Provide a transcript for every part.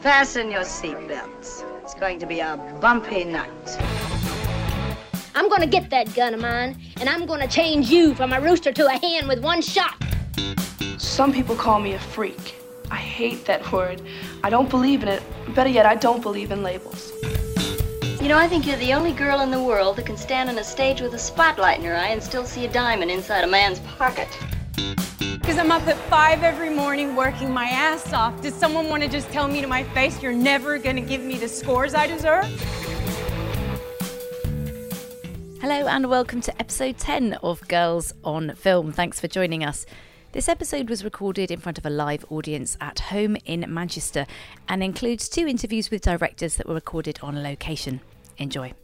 Fasten your seatbelts. It's going to be a bumpy night. I'm gonna get that gun of mine, and I'm gonna change you from a rooster to a hen with one shot. Some people call me a freak. I hate that word. I don't believe in it. Better yet, I don't believe in labels. You know, I think you're the only girl in the world that can stand on a stage with a spotlight in her eye and still see a diamond inside a man's pocket. Because I'm up at 5 every morning working my ass off. Does someone want to just tell me to my face, you're never going to give me the scores I deserve? Hello and welcome to episode 10 of Girls on Film. Thanks for joining us. This episode was recorded in front of a live audience at home in Manchester and includes 2 interviews with directors that were recorded on location. Enjoy.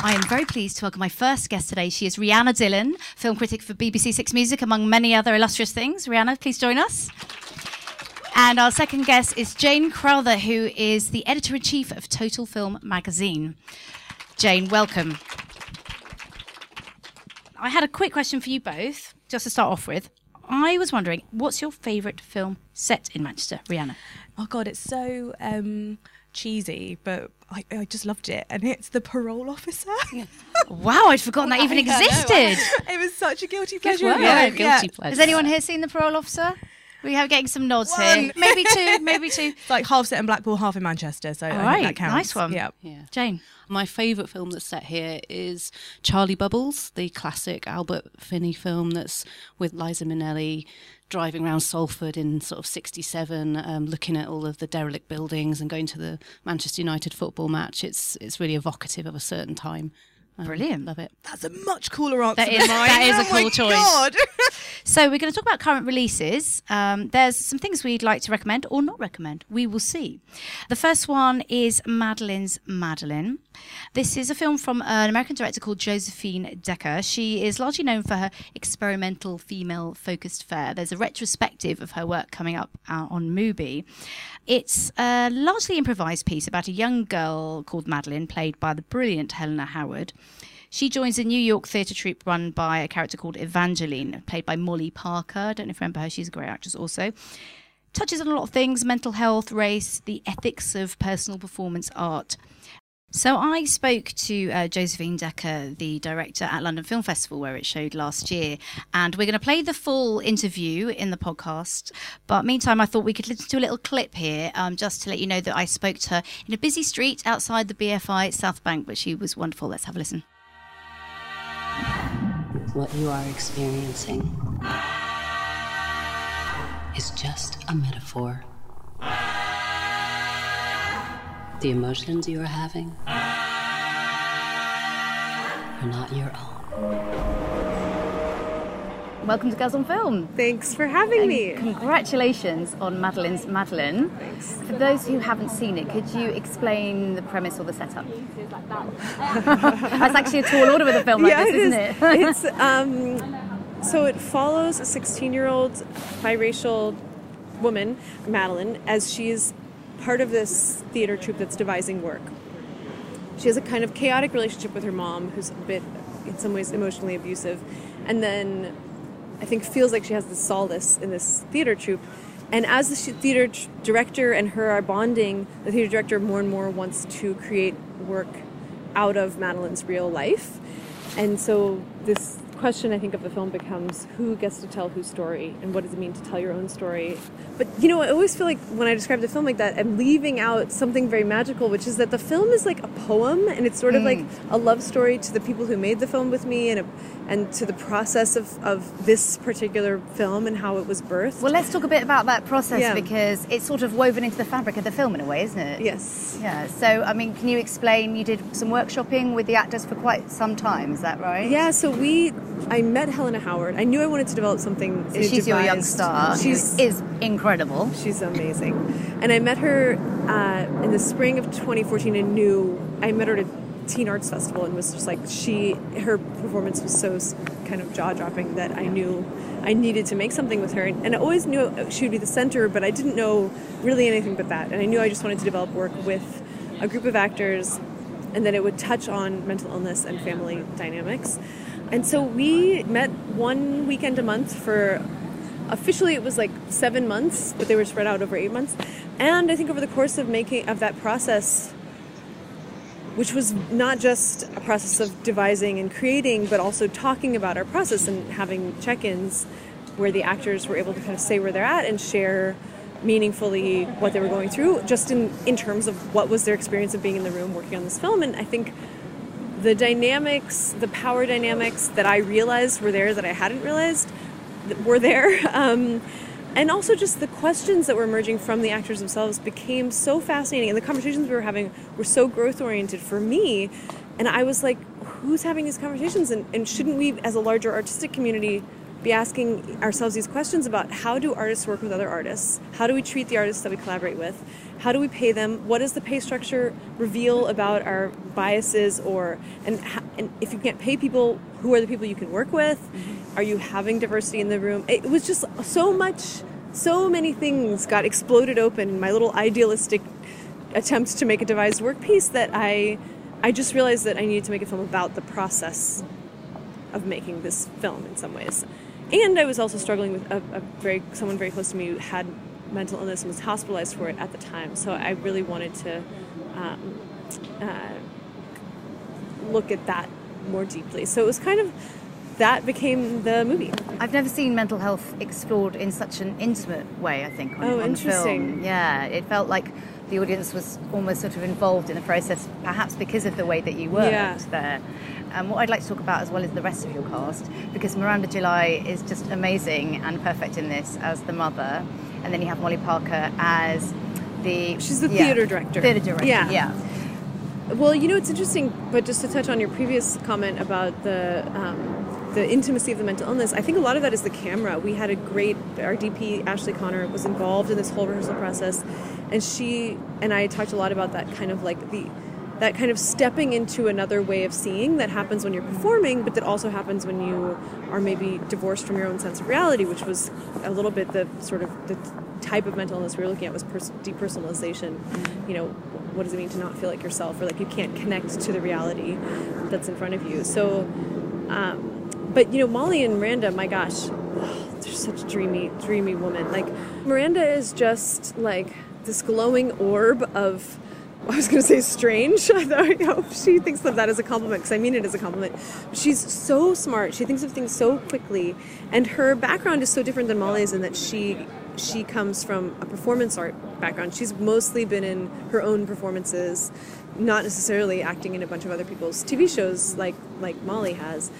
I am very pleased to welcome my first guest today. She is Rhianna Dillon, film critic for BBC Six Music, among many other illustrious things. Rhianna, please join us. And our second guest is Jane Crowther, who is the editor-in-chief of Total Film magazine. Jane, welcome. I had a quick question for you both, just to start off with. I was wondering, what's your favourite film set in Manchester, Rhianna? Oh, God, it's so... cheesy, but I just loved it, and it's The Parole Officer. Wow, I'd forgotten that even existed. No, it was such a guilty pleasure. Guilty pleasure. Has anyone here seen The Parole Officer? We are getting some nods. One. Here. Maybe two, maybe two. It's like half set in Blackpool, half in Manchester, so I think that counts. Nice one. Yeah. Yeah. Jane? My favourite film that's set here is Charlie Bubbles, the classic Albert Finney film that's with Liza Minnelli, driving around Salford in sort of 67, looking at all of the derelict buildings and going to the Manchester United football match. It's really evocative of a certain time. Brilliant. Love it. That's a much cooler answer than mine. That is a cool choice. God. So we're going to talk about current releases. There's some things we'd like to recommend or not recommend. We will see. The first one is Madeline's Madeline. This is a film from an American director called Josephine Decker. She is largely known for her experimental female-focused fare. There's a retrospective of her work coming up on Mubi. It's a largely improvised piece about a young girl called Madeline, played by the brilliant Helena Howard. She joins a New York theatre troupe run by a character called Evangeline, played by Molly Parker. I don't know if you remember her. She's a great actress also. Touches on a lot of things, mental health, race, the ethics of personal performance art. So I spoke to Josephine Decker, the director, at London Film Festival, where it showed last year. And we're going to play the full interview in the podcast. But meantime, I thought we could listen to a little clip here, just to let you know that I spoke to her in a busy street outside the BFI South Bank, but she was wonderful. Let's have a listen. What you are experiencing is just a metaphor. The emotions you are having are not your own. Welcome to Girls on Film. Thanks for having me. Congratulations on Madeline's Madeline. Thanks. For those who haven't seen it, could you explain the premise or the setup? That's actually a tall order with a film like this, isn't it? So it follows a 16-year-old biracial woman, Madeline, as she's part of this theater troupe that's devising work. She has a kind of chaotic relationship with her mom, who's a bit, in some ways, emotionally abusive, and then I think feels like she has this solace in this theater troupe. And as the theater director and her are bonding, the theater director more and more wants to create work out of Madeline's real life. And so this question, I think, of the film becomes who gets to tell whose story and what does it mean to tell your own story. But, you know, I always feel like when I describe the film like that, I'm leaving out something very magical, which is that the film is like a poem, and it's sort of like a love story to the people who made the film with me and to the process of this particular film and how it was birthed. Well, let's talk a bit about that process, because it's sort of woven into the fabric of the film in a way, isn't it? Yes. Yeah, so, I mean, can you explain, you did some workshopping with the actors for quite some time, is that right? Yeah, so I met Helena Howard. I knew I wanted to develop something. So she's your young star. She is incredible. She's amazing. And I met her in the spring of 2014 and knew... I met her at a teen arts festival and was just like, her performance was so kind of jaw-dropping that I knew I needed to make something with her. And I always knew she would be the center, but I didn't know really anything but that. And I knew I just wanted to develop work with a group of actors and that it would touch on mental illness and family dynamics. And so we met one weekend a month for, officially it was like 7 months, but they were spread out over 8 months. And I think over the course of that process, which was not just a process of devising and creating, but also talking about our process and having check-ins where the actors were able to kind of say where they're at and share meaningfully what they were going through, just in terms of what was their experience of being in the room working on this film. And I think the dynamics, the power dynamics that I realized were there that I hadn't realized were there. And also just the questions that were emerging from the actors themselves became so fascinating. And the conversations we were having were so growth-oriented for me. And I was like, who's having these conversations? And shouldn't we, as a larger artistic community, be asking ourselves these questions about how do artists work with other artists? How do we treat the artists that we collaborate with? How do we pay them? What does the pay structure reveal about our biases? And if you can't pay people, who are the people you can work with? Are you having diversity in the room? It was just so many things got exploded open in my little idealistic attempts to make a devised work piece that I just realized that I needed to make a film about the process of making this film in some ways. And I was also struggling with someone very close to me who had mental illness and was hospitalized for it at the time. So I really wanted to look at that more deeply. So it was kind of, that became the movie. I've never seen mental health explored in such an intimate way, I think, on interesting. Film. Yeah, it felt like the audience was almost sort of involved in the process, perhaps because of the way that you worked there. And what I'd like to talk about as well is the rest of your cast, because Miranda July is just amazing and perfect in this as the mother. And then you have Molly Parker as the... She's the theatre director. Theatre director, yeah. Well, you know, it's interesting, but just to touch on your previous comment about the intimacy of the mental illness, I think a lot of that is the camera. We had our DP, Ashley Connor, was involved in this whole rehearsal process, and she and I talked a lot about that kind of like that kind of stepping into another way of seeing that happens when you're performing, but that also happens when you are maybe divorced from your own sense of reality, which was a little bit the sort of the type of mental illness we were looking at was depersonalization. You know, what does it mean to not feel like yourself, or like you can't connect to the reality that's in front of you? So, but you know, Molly and Miranda, my gosh, they're such dreamy, dreamy women. Like Miranda is just like this glowing orb of... I was going to say strange. I hope she thinks of that as a compliment, because I mean it as a compliment. She's so smart. She thinks of things so quickly. And her background is so different than Molly's in that she comes from a performance art background. She's mostly been in her own performances, not necessarily acting in a bunch of other people's TV shows like Molly has.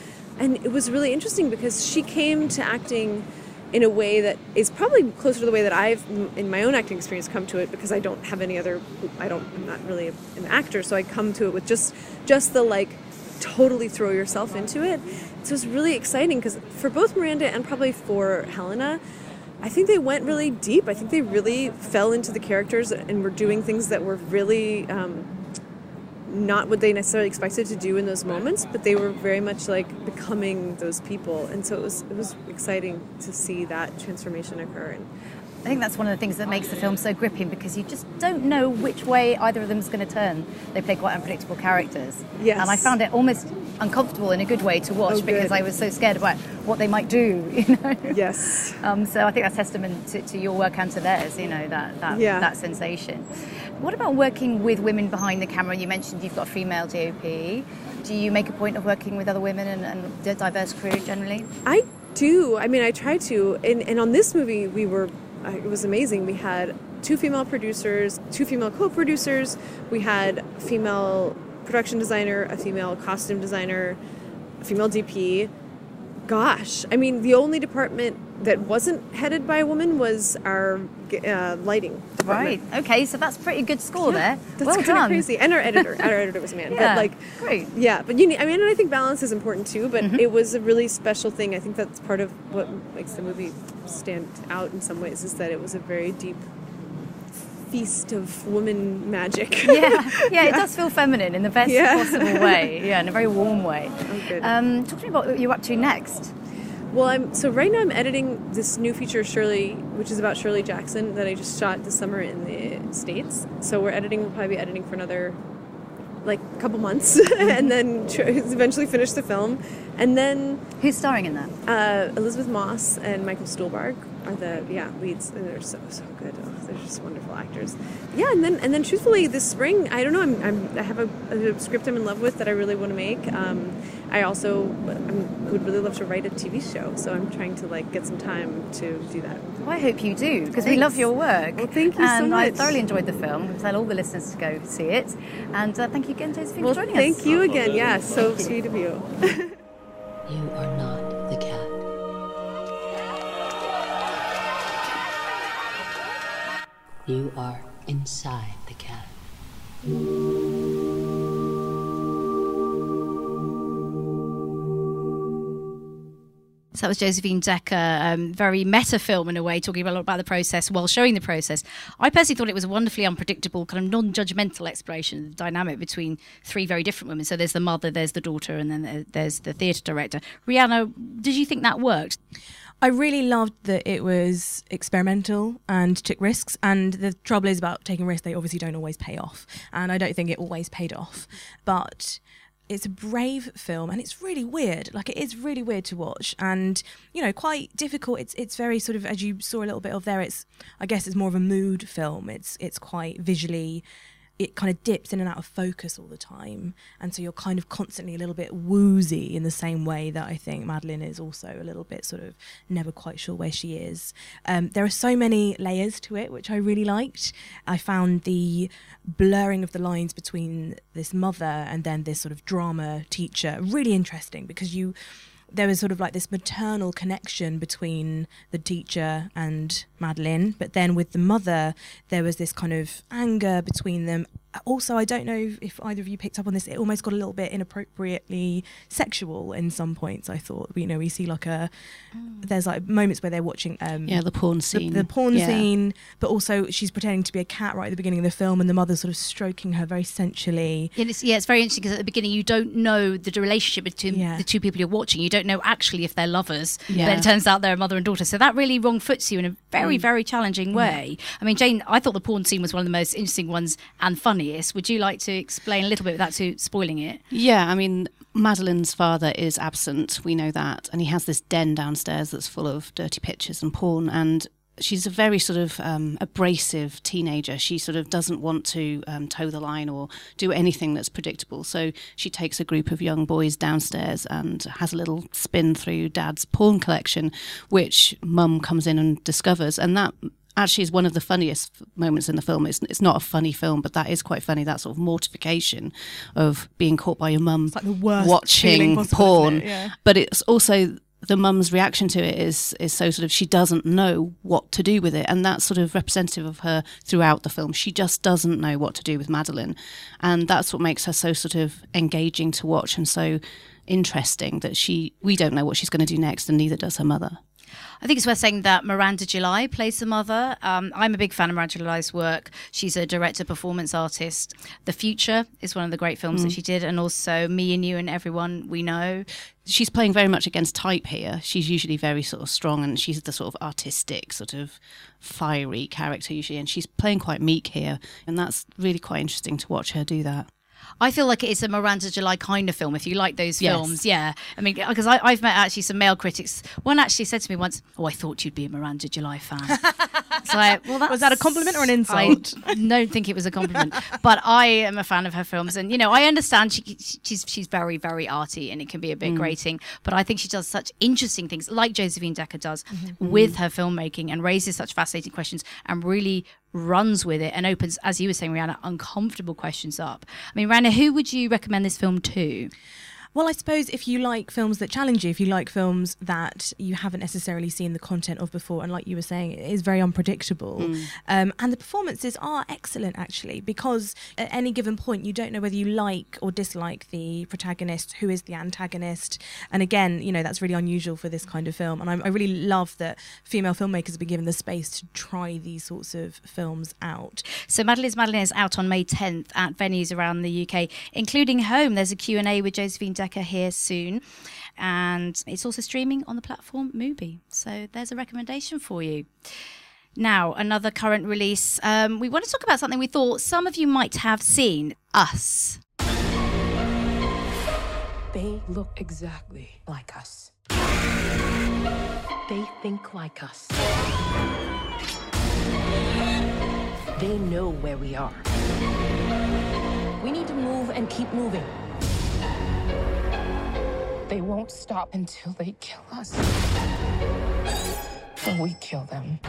And it was really interesting because she came to acting in a way that is probably closer to the way that I've, in my own acting experience, come to it, because I don't have any other, I'm not really an actor, so I come to it with just the like, totally throw yourself into it. So it's really exciting, because for both Miranda and probably for Helena, I think they went really deep. I think they really fell into the characters and were doing things that were really not what they necessarily expected to do in those moments, but they were very much like becoming those people. And so it was exciting to see that transformation occur. And I think that's one of the things that makes the film so gripping, because you just don't know which way either of them is going to turn. They play quite unpredictable characters. Yes. And I found it almost uncomfortable in a good way to watch, because I was so scared about what they might do, you know? Yes. So I think that's testament to your work and to theirs, you know, that sensation. What about working with women behind the camera? You mentioned you've got a female DOP. Do you make a point of working with other women and a diverse crew generally? I do. I mean, I try to. And on this movie, it was amazing. We had 2 female producers, 2 female co-producers. We had a female production designer, a female costume designer, a female DP. Gosh, I mean, the only department that wasn't headed by a woman was our lighting department. Right. Okay, so that's pretty good score there. That's well kind done. Of crazy. And our editor, was a man. Yeah. But like, great. Yeah, but you need, I mean, and I think balance is important too. But it was a really special thing. I think that's part of what makes the movie stand out in some ways, is that it was a very deep feast of woman magic. Yeah, it does feel feminine in the best possible way. Yeah, in a very warm way. Oh, good. Talk to me about what you're up to next. Well, so right now I'm editing this new feature, Shirley, which is about Shirley Jackson, that I just shot this summer in the States. So we're editing, we'll probably be editing for another like a couple months and then eventually finished the film. And then who's starring in that? Elizabeth Moss and Michael Stuhlbarg are the leads, and they're so good. Oh, they're just wonderful actors. Yeah, and then truthfully, this spring, I don't know. I have a script I'm in love with that I really want to make. I also would really love to write a TV show, so I'm trying to get some time to do that. Well, I hope you do, because we love your work. Well, thank you so much. I thoroughly enjoyed the film. I tell all the listeners to go see it, and thank you again, Josephine, for joining us. Thank you again. Yeah, so sweet of you. You are not the cat. You are inside the cat. So that was Josephine Decker, very meta film in a way, talking a lot about the process while showing the process. I personally thought it was a wonderfully unpredictable, kind of non-judgmental exploration of the dynamic between three very different women. So there's the mother, there's the daughter, and then there's the theatre director. Rhianna, did you think that worked? I really loved that it was experimental and took risks, and the trouble is about taking risks, they obviously don't always pay off, and I don't think it always paid off, but it's a brave film, and it's really weird. Like, it is really weird to watch, and quite difficult. It's very sort of, as you saw a little bit of there, I guess it's more of a mood film. It's quite visually, it kind of dips in and out of focus all the time, and so you're kind of constantly a little bit woozy, in the same way that I think Madeline is also a little bit sort of never quite sure where she is. There are so many layers to it, which I really liked. I found the blurring of the lines between this mother and then this sort of drama teacher really interesting, because there was sort of like this maternal connection between the teacher and Madeline, but then with the mother, there was this kind of anger between them. Also, I don't know if either of you picked up on this, it almost got a little bit inappropriately sexual in some points, I thought. We see there's like moments where they're watching the porn scene. The porn scene, but also she's pretending to be a cat right at the beginning of the film, and the mother's sort of stroking her very sensually. And it's very interesting, because at the beginning you don't know the relationship between the two people you're watching. You don't know actually if they're lovers, but it turns out they're a mother and daughter. So that really wrong-foots you in a very, very challenging way. I mean, Jane, I thought the porn scene was one of the most interesting ones and funny. Would you like to explain a little bit without spoiling it? Yeah, I mean, Madeline's father is absent, we know that, and he has this den downstairs that's full of dirty pictures and porn, and she's a very sort of abrasive teenager. She sort of doesn't want to toe the line or do anything that's predictable. So she takes a group of young boys downstairs and has a little spin through Dad's porn collection, which Mum comes in and discovers, and that actually is one of the funniest moments in the film. It's not a funny film, but that is quite funny, that sort of mortification of being caught by your mum watching porn. But it's also the mum's reaction to it is so sort of, she doesn't know what to do with it, and that's sort of representative of her throughout the film. She just doesn't know what to do with Madeline, and that's what makes her so sort of engaging to watch, and so interesting that we don't know what she's going to do next, and neither does her mother. I think it's worth saying that Miranda July plays the mother. I'm a big fan of Miranda July's work. She's a director, performance artist. The Future is one of the great films that she did, and also Me and You and Everyone We Know. She's playing very much against type here. She's usually very sort of strong, and she's the sort of artistic, sort of fiery character usually, and she's playing quite meek here, and that's really quite interesting to watch her do that. I feel like it's a Miranda July kind of film, if you like those films. Yeah. I mean, because I've met actually some male critics. One actually said to me once, "Oh, I thought you'd be a Miranda July fan." It's like, well, was that a compliment or an insult? I don't think it was a compliment. But I am a fan of her films. And, I understand she's very, very arty, and it can be a bit grating. But I think she does such interesting things, like Josephine Decker does, with her filmmaking, and raises such fascinating questions, and really runs with it, and opens, as you were saying, Rhianna, uncomfortable questions up. I mean, Rhianna, who would you recommend this film to? Well, I suppose if you like films that challenge you, if you like films that you haven't necessarily seen the content of before, and like you were saying, it is very unpredictable. And the performances are excellent, actually, because at any given point, you don't know whether you like or dislike the protagonist, who is the antagonist. And again, that's really unusual for this kind of film. And I really love that female filmmakers have been given the space to try these sorts of films out. So Madeline is out on May 10th at venues around the UK, including home. There's a Q&A with Josephine Decker here soon, and it's also streaming on the platform Mubi, so there's a recommendation for you. Now, another current release, we want to talk about something we thought some of you might have seen, Us. They look exactly like us. They think like us. They know where we are. We need to move and keep moving. They won't stop until they kill us. Or we kill them.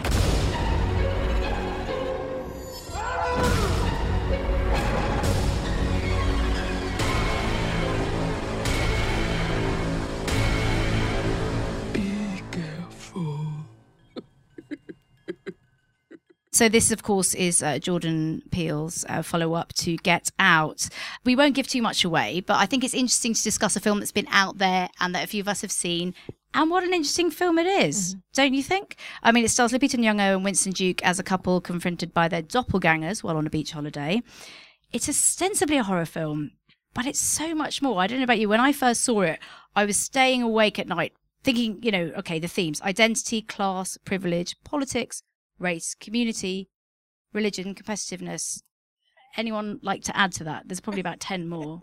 So this, of course, is Jordan Peele's follow-up to Get Out. We won't give too much away, but I think it's interesting to discuss a film that's been out there and that a few of us have seen. And what an interesting film it is, don't you think? I mean, it stars Lupita Nyong'o and Winston Duke as a couple confronted by their doppelgangers while on a beach holiday. It's ostensibly a horror film, but it's so much more. I don't know about you. When I first saw it, I was staying awake at night thinking, you know, okay, the themes, identity, class, privilege, politics, race, community, religion, competitiveness. Anyone like to add to that? There's probably about 10 more.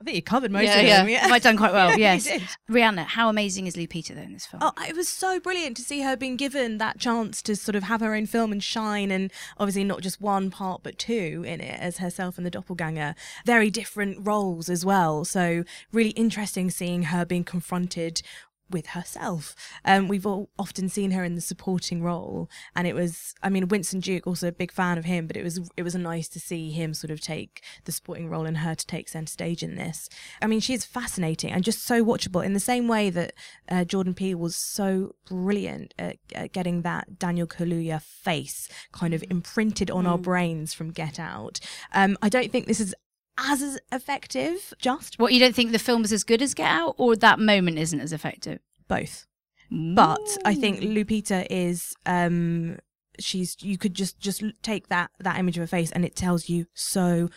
I think you covered most of them. Yeah. Have I done quite well? Yes. Rhianna, how amazing is Lupita though in this film? Oh, it was so brilliant to see her being given that chance to sort of have her own film and shine, and obviously not just one part but two in it as herself and the doppelganger. Very different roles as well. So really interesting seeing her being confronted with herself. We've all often seen her in the supporting role, and it was, I mean, Winston Duke, also a big fan of him, but it was nice to see him sort of take the supporting role and her to take centre stage in this. I mean, she's fascinating and just so watchable in the same way that Jordan Peele was so brilliant at getting that Daniel Kaluuya face kind of imprinted on our brains from Get Out. I don't think this is as effective. Just what, you don't think the film was as good as Get Out, or that moment isn't as effective? Both. But I think Lupita is she's, you could just take that image of her face and it tells you so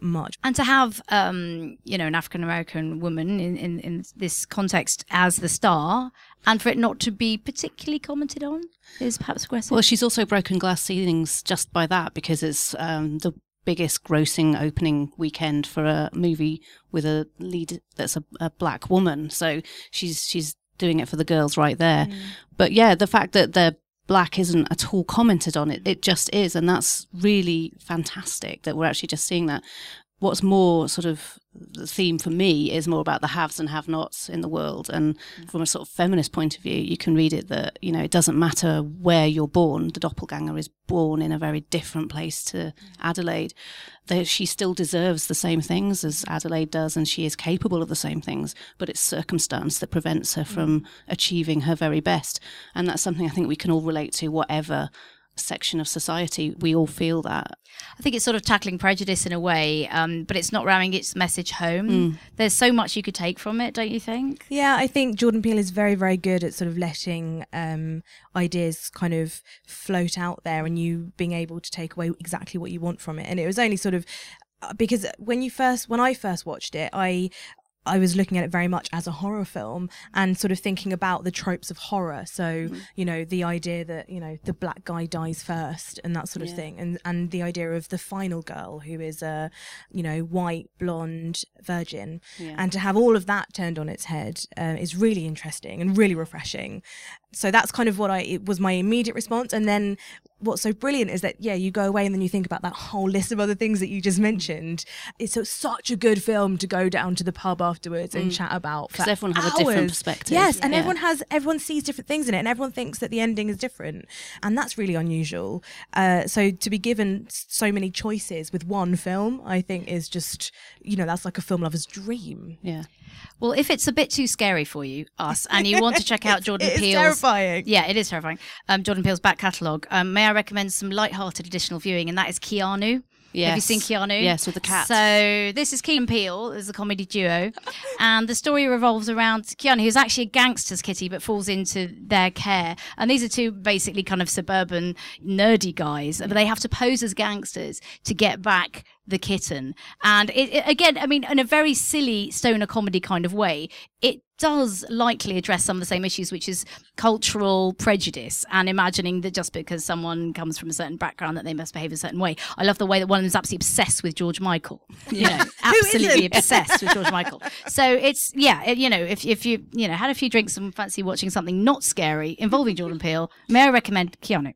much. And to have you know, an African-American woman in this context as the star, and for it not to be particularly commented on is perhaps aggressive. Well, she's also broken glass ceilings just by that, because it's the biggest grossing opening weekend for a movie with a lead that's a black woman. So she's doing it for the girls right there. But yeah, the fact that they're black isn't at all commented on, it just is, and that's really fantastic that we're actually just seeing that. What's more sort of the theme for me is more about the haves and have-nots in the world, and from a sort of feminist point of view, you can read it that, you know, it doesn't matter where you're born. The doppelganger is born in a very different place to Adelaide. She still deserves the same things as Adelaide does, and she is capable of the same things, but it's circumstance that prevents her from achieving her very best. And that's something I think we can all relate to, whatever section of society we all feel that. I think it's sort of tackling prejudice in a way, but it's not ramming its message home. There's so much you could take from it, don't you think? Yeah, I think Jordan Peele is very, very good at sort of letting ideas kind of float out there, and you being able to take away exactly what you want from it. And it was only sort of because when I first watched it, I was looking at it very much as a horror film and sort of thinking about the tropes of horror. So, you know, the idea that, you know, the black guy dies first and that sort of thing. And the idea of the final girl, who is a, you know, white, blonde virgin. And to have all of that turned on its head is really interesting and really refreshing. So that's kind of it was my immediate response. And then what's so brilliant is that, yeah, you go away and then you think about that whole list of other things that you just mentioned. It's such a good film to go down to the pub afterwards and chat about, because everyone has a different perspective. Yes, and everyone sees different things in it, and everyone thinks that the ending is different, and that's really unusual. So to be given so many choices with one film, I think is just, you know, that's like a film lover's dream. Yeah. Well, if it's a bit too scary for you, us, and you want to check out Jordan Peele's... terrifying. Yeah, it is terrifying. Jordan Peele's back catalogue. May I recommend some light-hearted additional viewing, and that is Keanu. Yes. Have you seen Keanu? Yes, with the cat. So this is Keelan Peele, is a comedy duo, and the story revolves around Keanu, who's actually a gangster's kitty but falls into their care. And these are two basically kind of suburban nerdy guys, but they have to pose as gangsters to get back the kitten. And it again, I mean, in a very silly stoner comedy kind of way, it does likely address some of the same issues, which is cultural prejudice and imagining that just because someone comes from a certain background that they must behave a certain way. I love the way that one of them is absolutely obsessed with George Michael. You know, absolutely obsessed with George Michael. So it's, yeah, you know, if you, you know, had a few drinks and fancy watching something not scary involving Jordan Peele, may I recommend Keanu.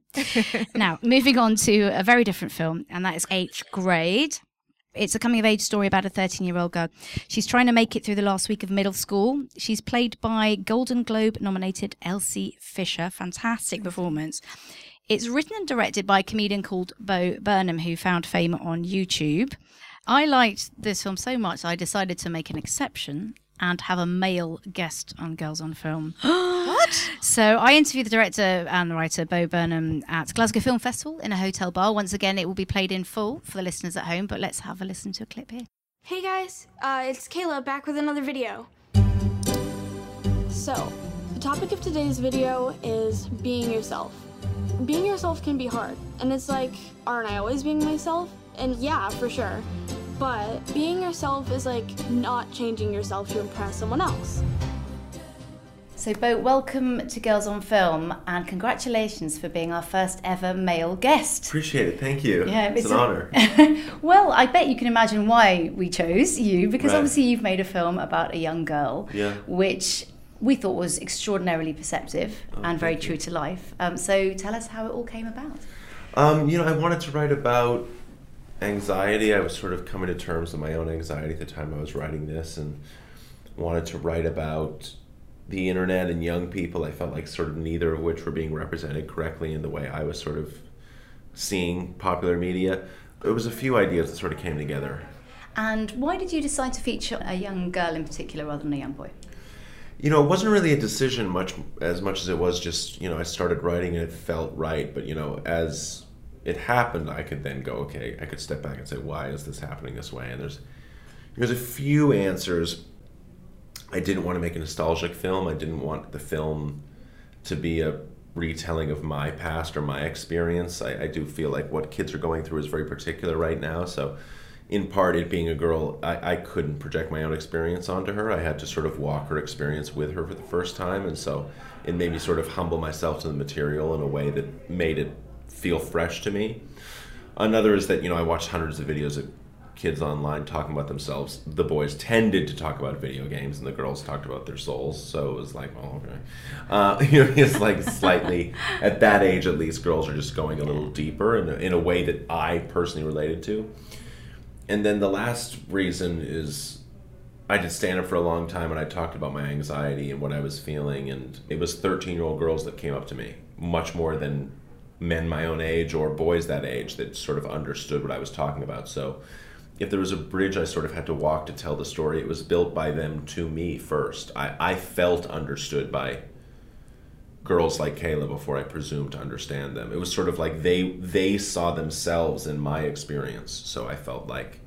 Now, moving on to a very different film, and that is Eighth Grade. It's a coming-of-age story about a 13-year-old girl. She's trying to make it through the last week of middle school. She's played by Golden Globe-nominated Elsie Fisher. Fantastic performance. It's written and directed by a comedian called Bo Burnham, who found fame on YouTube. I liked this film so much, I decided to make an exception and have a male guest on Girls on Film. What? So I interviewed the director and the writer, Bo Burnham, at Glasgow Film Festival in a hotel bar. Once again, it will be played in full for the listeners at home, but let's have a listen to a clip here. Hey guys, it's Kayla back with another video. So, the topic of today's video is being yourself. Being yourself can be hard, and it's like, aren't I always being myself? And yeah, for sure. But being yourself is like not changing yourself to impress someone else. So, Bo, welcome to Girls on Film, and congratulations for being our first ever male guest. Appreciate it, thank you. Yeah, it's an honor. Well, I bet you can imagine why we chose you, because obviously you've made a film about a young girl, which we thought was extraordinarily perceptive and very true to life. So tell us how it all came about. You know, I wanted to write about anxiety. I was sort of coming to terms with my own anxiety at the time I was writing this, and wanted to write about the internet and young people. I felt like sort of neither of which were being represented correctly in the way I was sort of seeing popular media. It was a few ideas that sort of came together. And why did you decide to feature a young girl in particular rather than a young boy? You know, it wasn't really a decision much as it was just, you know, I started writing and it felt right, but you know, as it happened, I could then go, okay, I could step back and say, why is this happening this way? And there's a few answers. I didn't want to make a nostalgic film. I didn't want the film to be a retelling of my past or my experience. I do feel like what kids are going through is very particular right now. So in part, it being a girl, I couldn't project my own experience onto her. I had to sort of walk her experience with her for the first time. And so it made me sort of humble myself to the material in a way that made it feel fresh to me. Another is that, you know, I watched hundreds of videos of kids online talking about themselves. The boys tended to talk about video games and the girls talked about their souls, so it was like, well, okay. You know, it's like slightly, at that age at least, girls are just going a little deeper in a way that I personally related to. And then the last reason is I did stand up for a long time and I talked about my anxiety and what I was feeling, and it was 13-year-old girls that came up to me, much more than men my own age or boys that age, that sort of understood what I was talking about. So if there was a bridge I sort of had to walk to tell the story, it was built by them to me first. I felt understood by girls like Kayla before I presumed to understand them. It was sort of like they saw themselves in my experience, so I felt like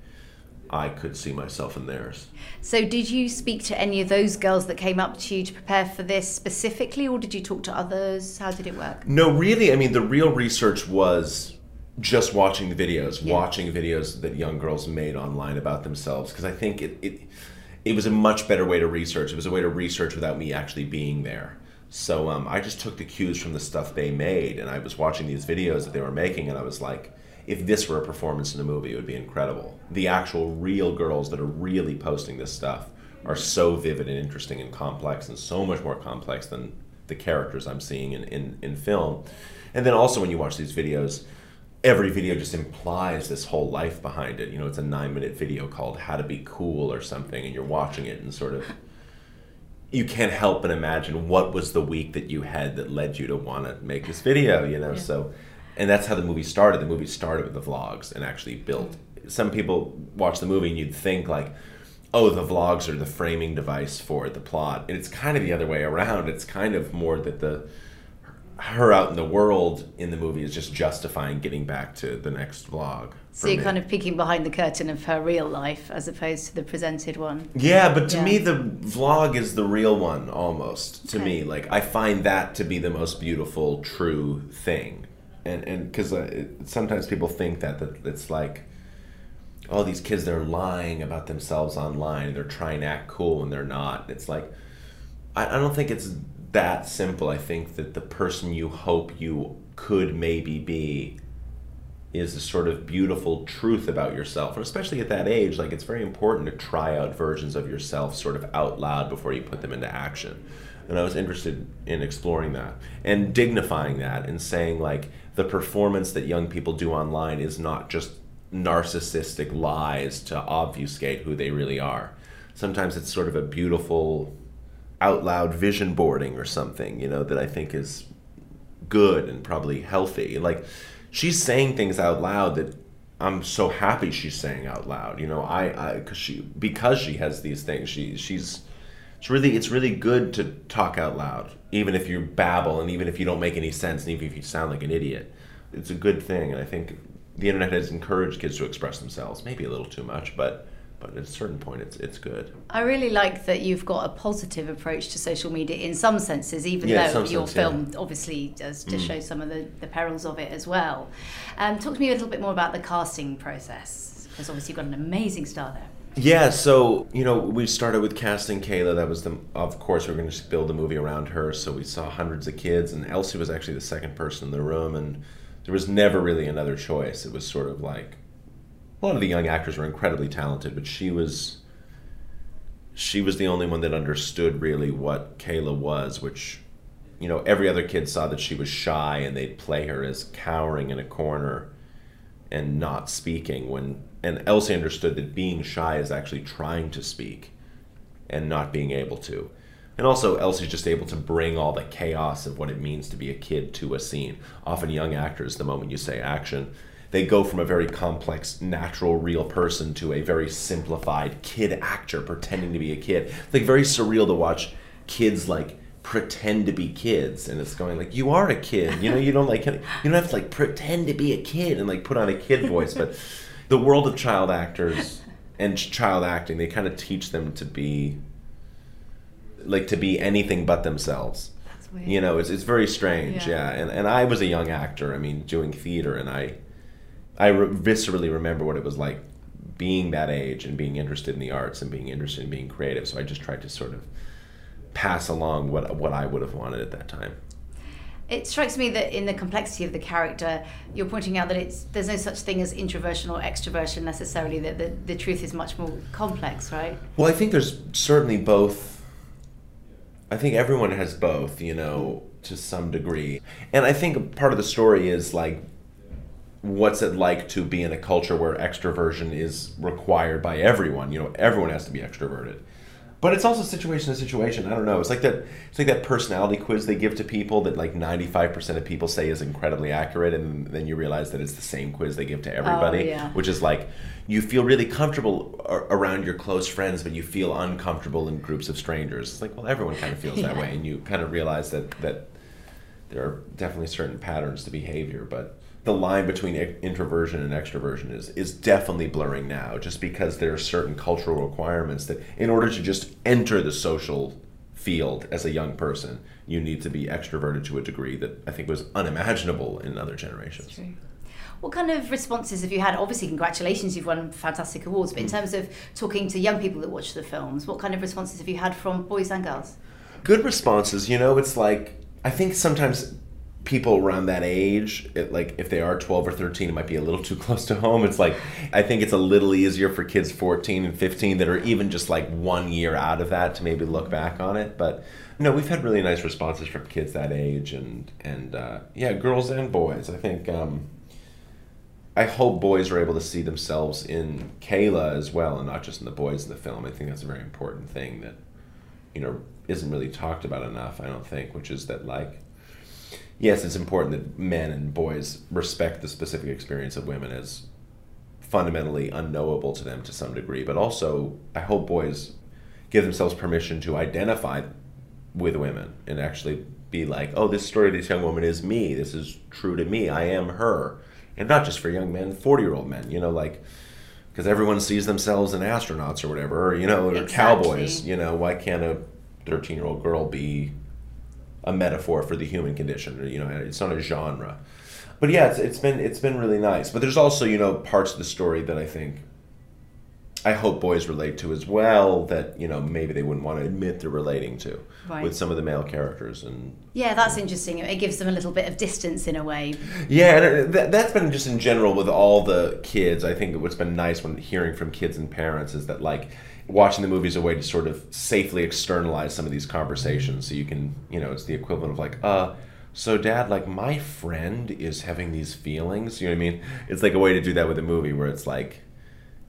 I could see myself in theirs. So did you speak to any of those girls that came up to you to prepare for this specifically, or did you talk to others? How did it work? No, really, I mean, the real research was just watching videos, watching videos that young girls made online about themselves, because I think it was a much better way to research. It was a way to research without me actually being there. So I just took the cues from the stuff they made, and I was watching these videos that they were making, and I was like, if this were a performance in a movie, it would be incredible. The actual real girls that are really posting this stuff are so vivid and interesting and complex, and so much more complex than the characters I'm seeing in film. And then also when you watch these videos, every video just implies this whole life behind it. You know, it's a 9-minute video called How to Be Cool or something, and you're watching it and sort of, you can't help but imagine what was the week that you had that led you to want to make this video, you know? Yeah. So. And that's how the movie started. The movie started with the vlogs and actually built. Some people watch the movie and you'd think like, oh, the vlogs are the framing device for the plot. And it's kind of the other way around. It's kind of more that her out in the world in the movie is just justifying getting back to the next vlog. So you're kind of peeking behind the curtain of her real life as opposed to the presented one. Yeah, but to me the vlog is the real one almost, to me. Like, I find that to be the most beautiful, true thing. And because sometimes people think that it's like, oh, these kids, they're lying about themselves online, they're trying to act cool when they're not. It's like, I don't think it's that simple. I think that the person you hope you could maybe be is the sort of beautiful truth about yourself. And especially at that age, like, it's very important to try out versions of yourself sort of out loud before you put them into action. And I was interested in exploring that and dignifying that and saying, like, the performance that young people do online is not just narcissistic lies to obfuscate who they really are. Sometimes it's sort of a beautiful out loud vision boarding or something, you know, that I think is good and probably healthy. Like, she's saying things out loud that I'm so happy she's saying out loud. You know, because she has these things, it's really good to talk out loud, even if you babble and even if you don't make any sense and even if you sound like an idiot. It's a good thing, and I think the internet has encouraged kids to express themselves, maybe a little too much, but at a certain point it's good. I really like that you've got a positive approach to social media in some senses, even though your film obviously does to show some of the perils of it as well. Talk to me a little bit more about the casting process, because obviously you've got an amazing star there. Yeah, so, you know, we started with casting Kayla. That was of course, we were going to build the movie around her, so we saw hundreds of kids, and Elsie was actually the second person in the room, and there was never really another choice. It was sort of like, a lot of the young actors were incredibly talented, but she was the only one that understood really what Kayla was, which, you know, every other kid saw that she was shy and they'd play her as cowering in a corner and not speaking, and Elsie understood that being shy is actually trying to speak and not being able to. And also, Elsie's just able to bring all the chaos of what it means to be a kid to a scene. Often young actors, the moment you say action, they go from a very complex, natural, real person to a very simplified kid actor pretending to be a kid. It's like very surreal to watch kids like pretend to be kids, and it's going like, you are a kid, you know, you don't have to like pretend to be a kid and like put on a kid voice. But the world of child actors and child acting, they kind of teach them to be like anything but themselves. That's weird. You know, it's very strange, yeah. And I was a young actor, I mean, doing theater, and I viscerally remember what it was like being that age and being interested in the arts and being interested in being creative. So I just tried to sort of pass along what I would have wanted at that time. It strikes me that in the complexity of the character, you're pointing out that there's no such thing as introversion or extroversion necessarily, that the truth is much more complex, right? Well, I think there's certainly both. I think everyone has both, you know, to some degree. And I think part of the story is like, what's it like to be in a culture where extroversion is required by everyone? You know, everyone has to be extroverted. But it's also situation to situation. I don't know. It's like that personality quiz they give to people that like 95% of people say is incredibly accurate, and then you realize that it's the same quiz they give to everybody, which is like, you feel really comfortable around your close friends, but you feel uncomfortable in groups of strangers. It's like, well, everyone kind of feels that way, and you kind of realize that there are definitely certain patterns to behavior, but the line between introversion and extroversion is definitely blurring now, just because there are certain cultural requirements that in order to just enter the social field as a young person, you need to be extroverted to a degree that I think was unimaginable in other generations. That's true. What kind of responses have you had? Obviously, congratulations, you've won fantastic awards, but in terms of talking to young people that watch the films, what kind of responses have you had from boys and girls? Good responses, you know, it's like, I think sometimes people around that age, like if they are 12 or 13, it might be a little too close to home. It's like, I think it's a little easier for kids 14 and 15 that are even just like 1 year out of that to maybe look back on it. But no, we've had really nice responses from kids that age and yeah, girls and boys. I think, I hope boys are able to see themselves in Kayla as well and not just in the boys in the film. I think that's a very important thing that, you know, isn't really talked about enough, I don't think, which is that like, yes, it's important that men and boys respect the specific experience of women as fundamentally unknowable to them to some degree, but also I hope boys give themselves permission to identify with women and actually be like, oh, this story of this young woman is me, this is true to me, I am her. And not just for young men, 40-year-old men, you know, like, because everyone sees themselves in astronauts or whatever, or, you know, or cowboys, you know, why can't a 13-year-old girl be a metaphor for the human condition? You know, it's not a genre, but yeah, it's been really nice. But there's also, you know, parts of the story that I think I hope boys relate to as well, that, you know, maybe they wouldn't want to admit they're relating to with some of the male characters. And yeah, that's interesting. It gives them a little bit of distance in a way. Yeah, and that's been just in general with all the kids. I think what's been nice when hearing from kids and parents is that, like, watching the movie is a way to sort of safely externalize some of these conversations. So you can, you know, it's the equivalent of like, so Dad, like, my friend is having these feelings. You know what I mean? It's like a way to do that with a movie where it's like,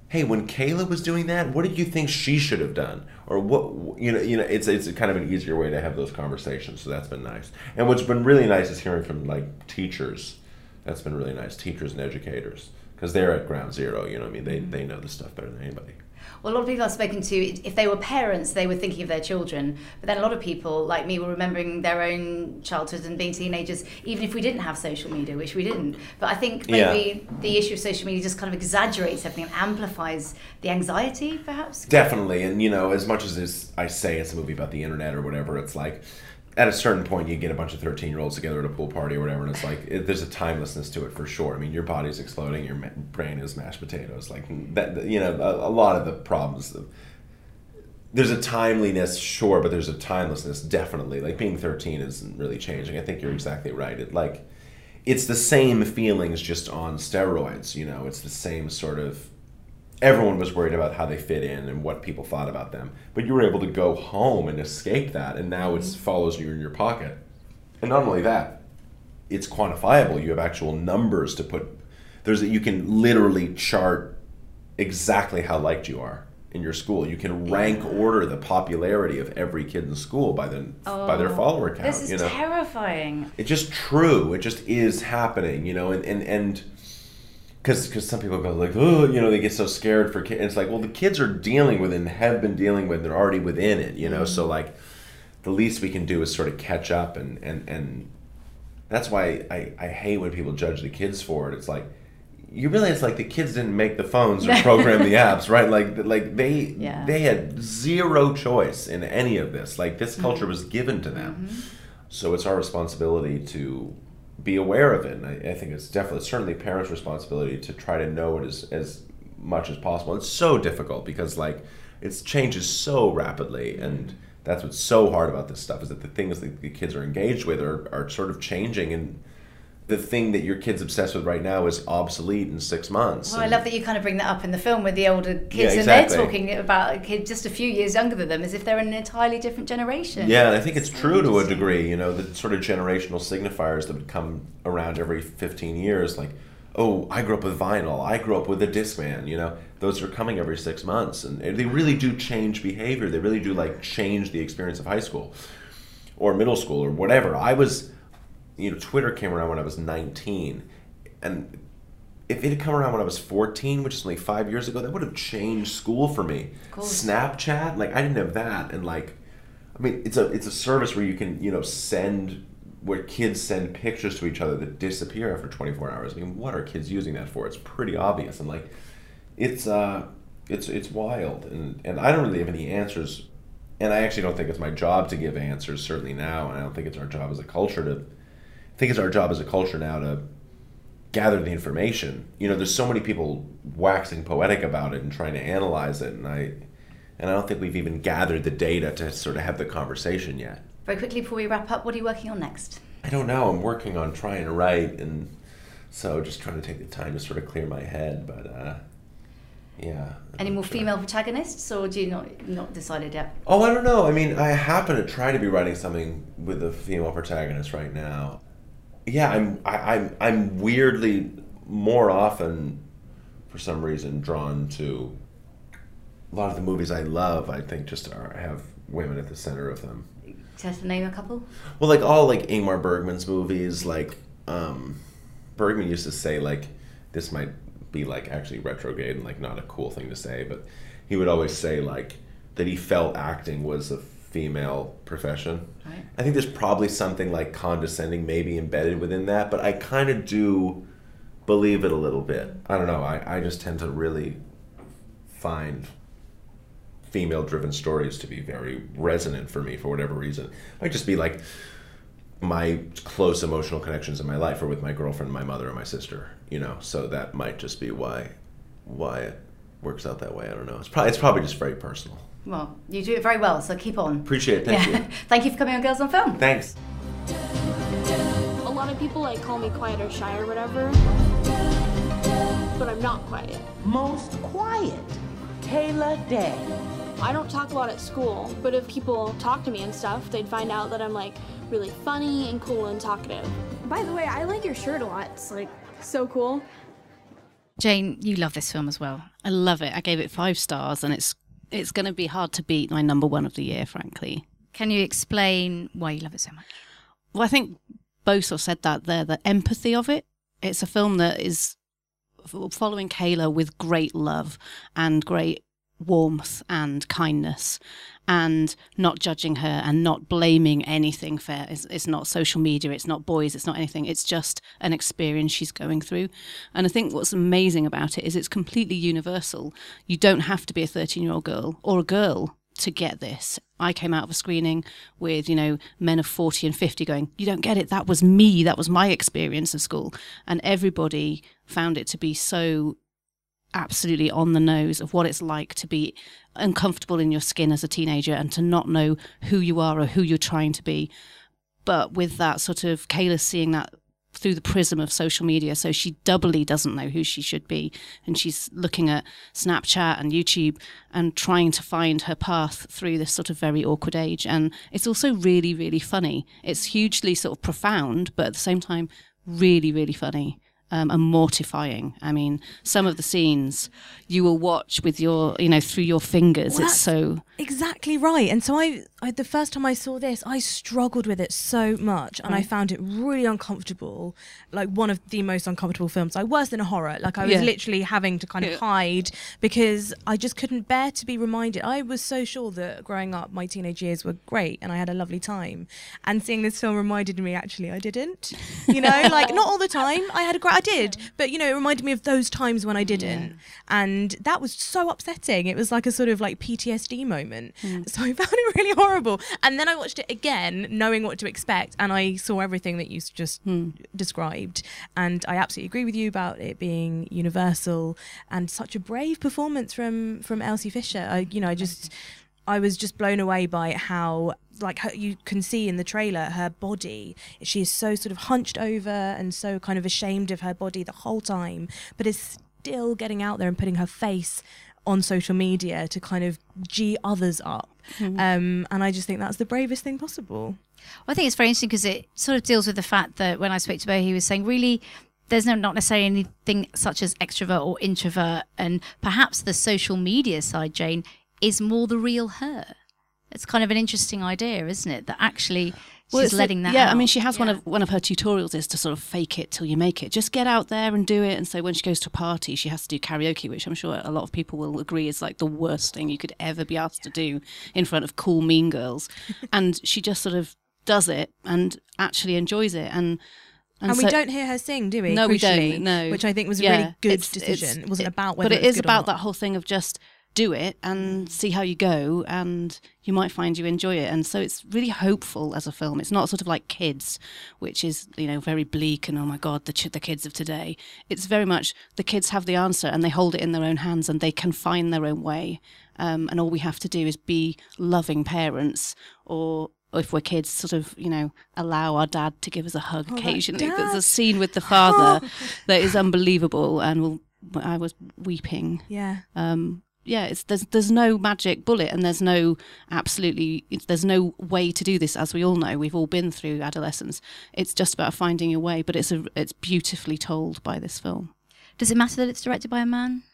hey, when Kayla was doing that, what did you think she should have done? Or what, you know, it's kind of an easier way to have those conversations. So that's been nice. And what's been really nice is hearing from, like, teachers. That's been really nice, teachers and educators, because they're at ground zero. You know what I mean? They know this stuff better than anybody. Well, a lot of people I've spoken to, if they were parents, they were thinking of their children. But then a lot of people, like me, were remembering their own childhood and being teenagers, even if we didn't have social media, which we didn't. But I think maybe the issue of social media just kind of exaggerates everything and amplifies the anxiety, perhaps? Definitely. And, you know, as much as I say it's a movie about the internet or whatever, it's like, at a certain point, you get a bunch of 13-year-olds together at a pool party or whatever, and it's like, there's a timelessness to it for sure. I mean, your body's exploding, your brain is mashed potatoes. Like, that, you know, a lot of the problems. There's a timeliness, sure, but there's a timelessness, definitely. Like, being 13 isn't really changing. I think you're exactly right. It's the same feelings, just on steroids, you know. It's the same sort of... Everyone was worried about how they fit in and what people thought about them. But you were able to go home and escape that, and now it follows you in your pocket. And not only that, it's quantifiable. You have actual numbers to put. You can literally chart exactly how liked you are in your school. You can rank order the popularity of every kid in school by their follower count. This is, you know, terrifying. It's just true. It just is happening, you know, and because some people go like, oh, you know, they get so scared for kids. And it's like, well, the kids are dealing with it and have been dealing with it. They're already within it, you know. So, like, the least we can do is sort of catch up. And that's why I hate when people judge the kids for it. It's like, you realize, like, the kids didn't make the phones or program the apps, right? Like they had zero choice in any of this. Like, this culture was given to them. So it's our responsibility to be aware of it, and I think it's certainly parents' responsibility to try to know it as much as possible. It's so difficult because, like, it changes so rapidly, and that's what's so hard about this stuff, is that the things that the kids are engaged with are sort of changing, and the thing that your kid's obsessed with right now is obsolete in 6 months. Well, I love that you kind of bring that up in the film with the older kids, and they're talking about a kid just a few years younger than them as if they're in an entirely different generation. Yeah, and I think it's true to a degree, you know, the sort of generational signifiers that would come around every 15 years, like, oh, I grew up with vinyl, I grew up with a Discman, you know, those are coming every 6 months, and they really do change behavior. They really do, like, change the experience of high school or middle school or whatever. You know, Twitter came around when I was 19, and if it had come around when I was 14, which is only 5 years ago, that would have changed school for me. Snapchat, like, I didn't have that, and, like, I mean, it's a service where you can, you know, where kids send pictures to each other that disappear after 24 hours. I mean, what are kids using that for? It's pretty obvious, and, like, it's wild, and I don't really have any answers, and I actually don't think it's my job to give answers, certainly now, and I don't think it's our job as a culture to. I think it's our job as a culture now to gather the information. You know, there's so many people waxing poetic about it and trying to analyze it, and I don't think we've even gathered the data to sort of have the conversation yet. Very quickly before we wrap up, what are you working on next? I don't know. I'm working on trying to write, and so just trying to take the time to sort of clear my head, but yeah. Any more female protagonists, or do you not decided yet? Oh, I don't know. I mean, I happen to try to be writing something with a female protagonist right now. Yeah, I'm weirdly more often, for some reason, drawn to a lot of the movies I love. I think just have women at the center of them. Just to name a couple. Well, like all like Ingmar Bergman's movies, like Bergman used to say, like, this might be like actually retrograde and like not a cool thing to say, but he would always say like that he felt acting was a female profession. Right. I think there's probably something like condescending maybe embedded within that, but I kind of do believe it a little bit. I don't know. I just tend to really find female-driven stories to be very resonant for me for whatever reason. It might just be like my close emotional connections in my life are with my girlfriend, my mother, and my sister, you know, so that might just be why it works out that way. I don't know. It's probably just very personal. Well, you do it very well, so keep on. Appreciate it. Thank you. Thank you for coming on Girls on Film. Thanks. A lot of people like call me quiet or shy or whatever, but I'm not quiet. Most quiet, Taylor Day. I don't talk a lot at school, but if people talk to me and stuff, they'd find out that I'm like really funny and cool and talkative. By the way, I like your shirt a lot. It's like so cool. Jane, you love this film as well. I love it. I gave it 5 stars, and it's going to be hard to beat my number 1 of the year, frankly. Can you explain why you love it so much? Well, I think Bo sort of said that there, the empathy of it. It's a film that is following Kayla with great love and great warmth and kindness, and not judging her and not blaming anything fair. It's not social media, it's not boys, it's not anything. It's just an experience she's going through. And I think what's amazing about it is it's completely universal. You don't have to be a 13-year-old girl or a girl to get this. I came out of a screening with, you know, men of 40 and 50 going, you don't get it. That was me. That was my experience of school. And everybody found it to be so absolutely on the nose of what it's like to be uncomfortable in your skin as a teenager and to not know who you are or who you're trying to be. But with that sort of Kayla seeing that through the prism of social media, so she doubly doesn't know who she should be, and she's looking at Snapchat and YouTube and trying to find her path through this sort of very awkward age. And it's also really, really funny. It's hugely sort of profound, but at the same time really, really funny. And mortifying. I mean, some of the scenes you will watch with your, you know, through your fingers. Well, it's so exactly right. And so I the first time I saw this, I struggled with it so much, and I found it really uncomfortable. Like one of the most uncomfortable films. Like worse than a horror. Like I was literally having to kind of hide because I just couldn't bear to be reminded. I was so sure that growing up, my teenage years were great, and I had a lovely time. And seeing this film reminded me, actually, I didn't. You know, like not all the time. I did, but you know, it reminded me of those times when I didn't, and that was so upsetting. It was like a sort of like PTSD moment. So I found it really horrible. And then I watched it again, knowing what to expect, and I saw everything that you just described. And I absolutely agree with you about it being universal, and such a brave performance from Elsie Fisher. I was just blown away by how, like, you can see in the trailer, her body. She is so sort of hunched over and so kind of ashamed of her body the whole time, but is still getting out there and putting her face on social media to kind of G others up. And I just think that's the bravest thing possible. Well, I think it's very interesting because it sort of deals with the fact that when I spoke to Bo, he was saying, really, there's not necessarily anything such as extrovert or introvert, and perhaps the social media side, Jane, is more the real her. It's kind of an interesting idea, isn't it? That actually she's letting that out. Yeah, I mean, she has one of her tutorials is to sort of fake it till you make it. Just get out there and do it. And so when she goes to a party, she has to do karaoke, which I'm sure a lot of people will agree is like the worst thing you could ever be asked to do in front of cool mean girls. And she just sort of does it and actually enjoys it. And so, we don't hear her sing, do we? No, we don't, no. Which I think was a really good decision. It wasn't about whether it was good or not. But it is about that whole thing of just do it and see how you go, and you might find you enjoy it. And so it's really hopeful as a film. It's not sort of like Kids, which is, you know, very bleak and, oh my God, the kids of today. It's very much the kids have the answer and they hold it in their own hands and they can find their own way. And all we have to do is be loving parents, or if we're kids, sort of, you know, allow our dad to give us a hug occasionally. There's a scene with the father that is unbelievable, and I was weeping. There's no magic bullet, and there's no way to do this. As we all know, we've all been through adolescence. It's just about finding your way, but it's beautifully told by this film. Does it matter that it's directed by a man?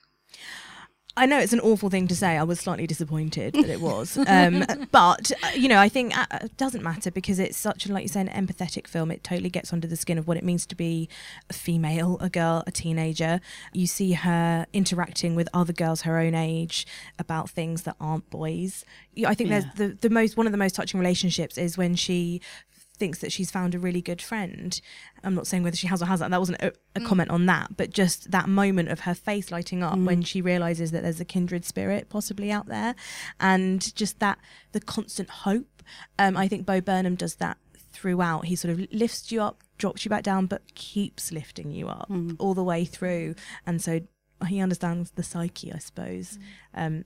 I know it's an awful thing to say. I was slightly disappointed that it was. But, you know, I think it doesn't matter because it's such, like you say, an empathetic film. It totally gets under the skin of what it means to be a female, a girl, a teenager. You see her interacting with other girls her own age about things that aren't boys. I think there's one of the most touching relationships is when she thinks that she's found a really good friend. I'm not saying whether she has or hasn't, that wasn't a comment on that, but just that moment of her face lighting up when she realizes that there's a kindred spirit possibly out there, and just that the constant hope. I think Bo Burnham does that throughout. He sort of lifts you up, drops you back down, but keeps lifting you up all the way through. And so he understands the psyche, I suppose.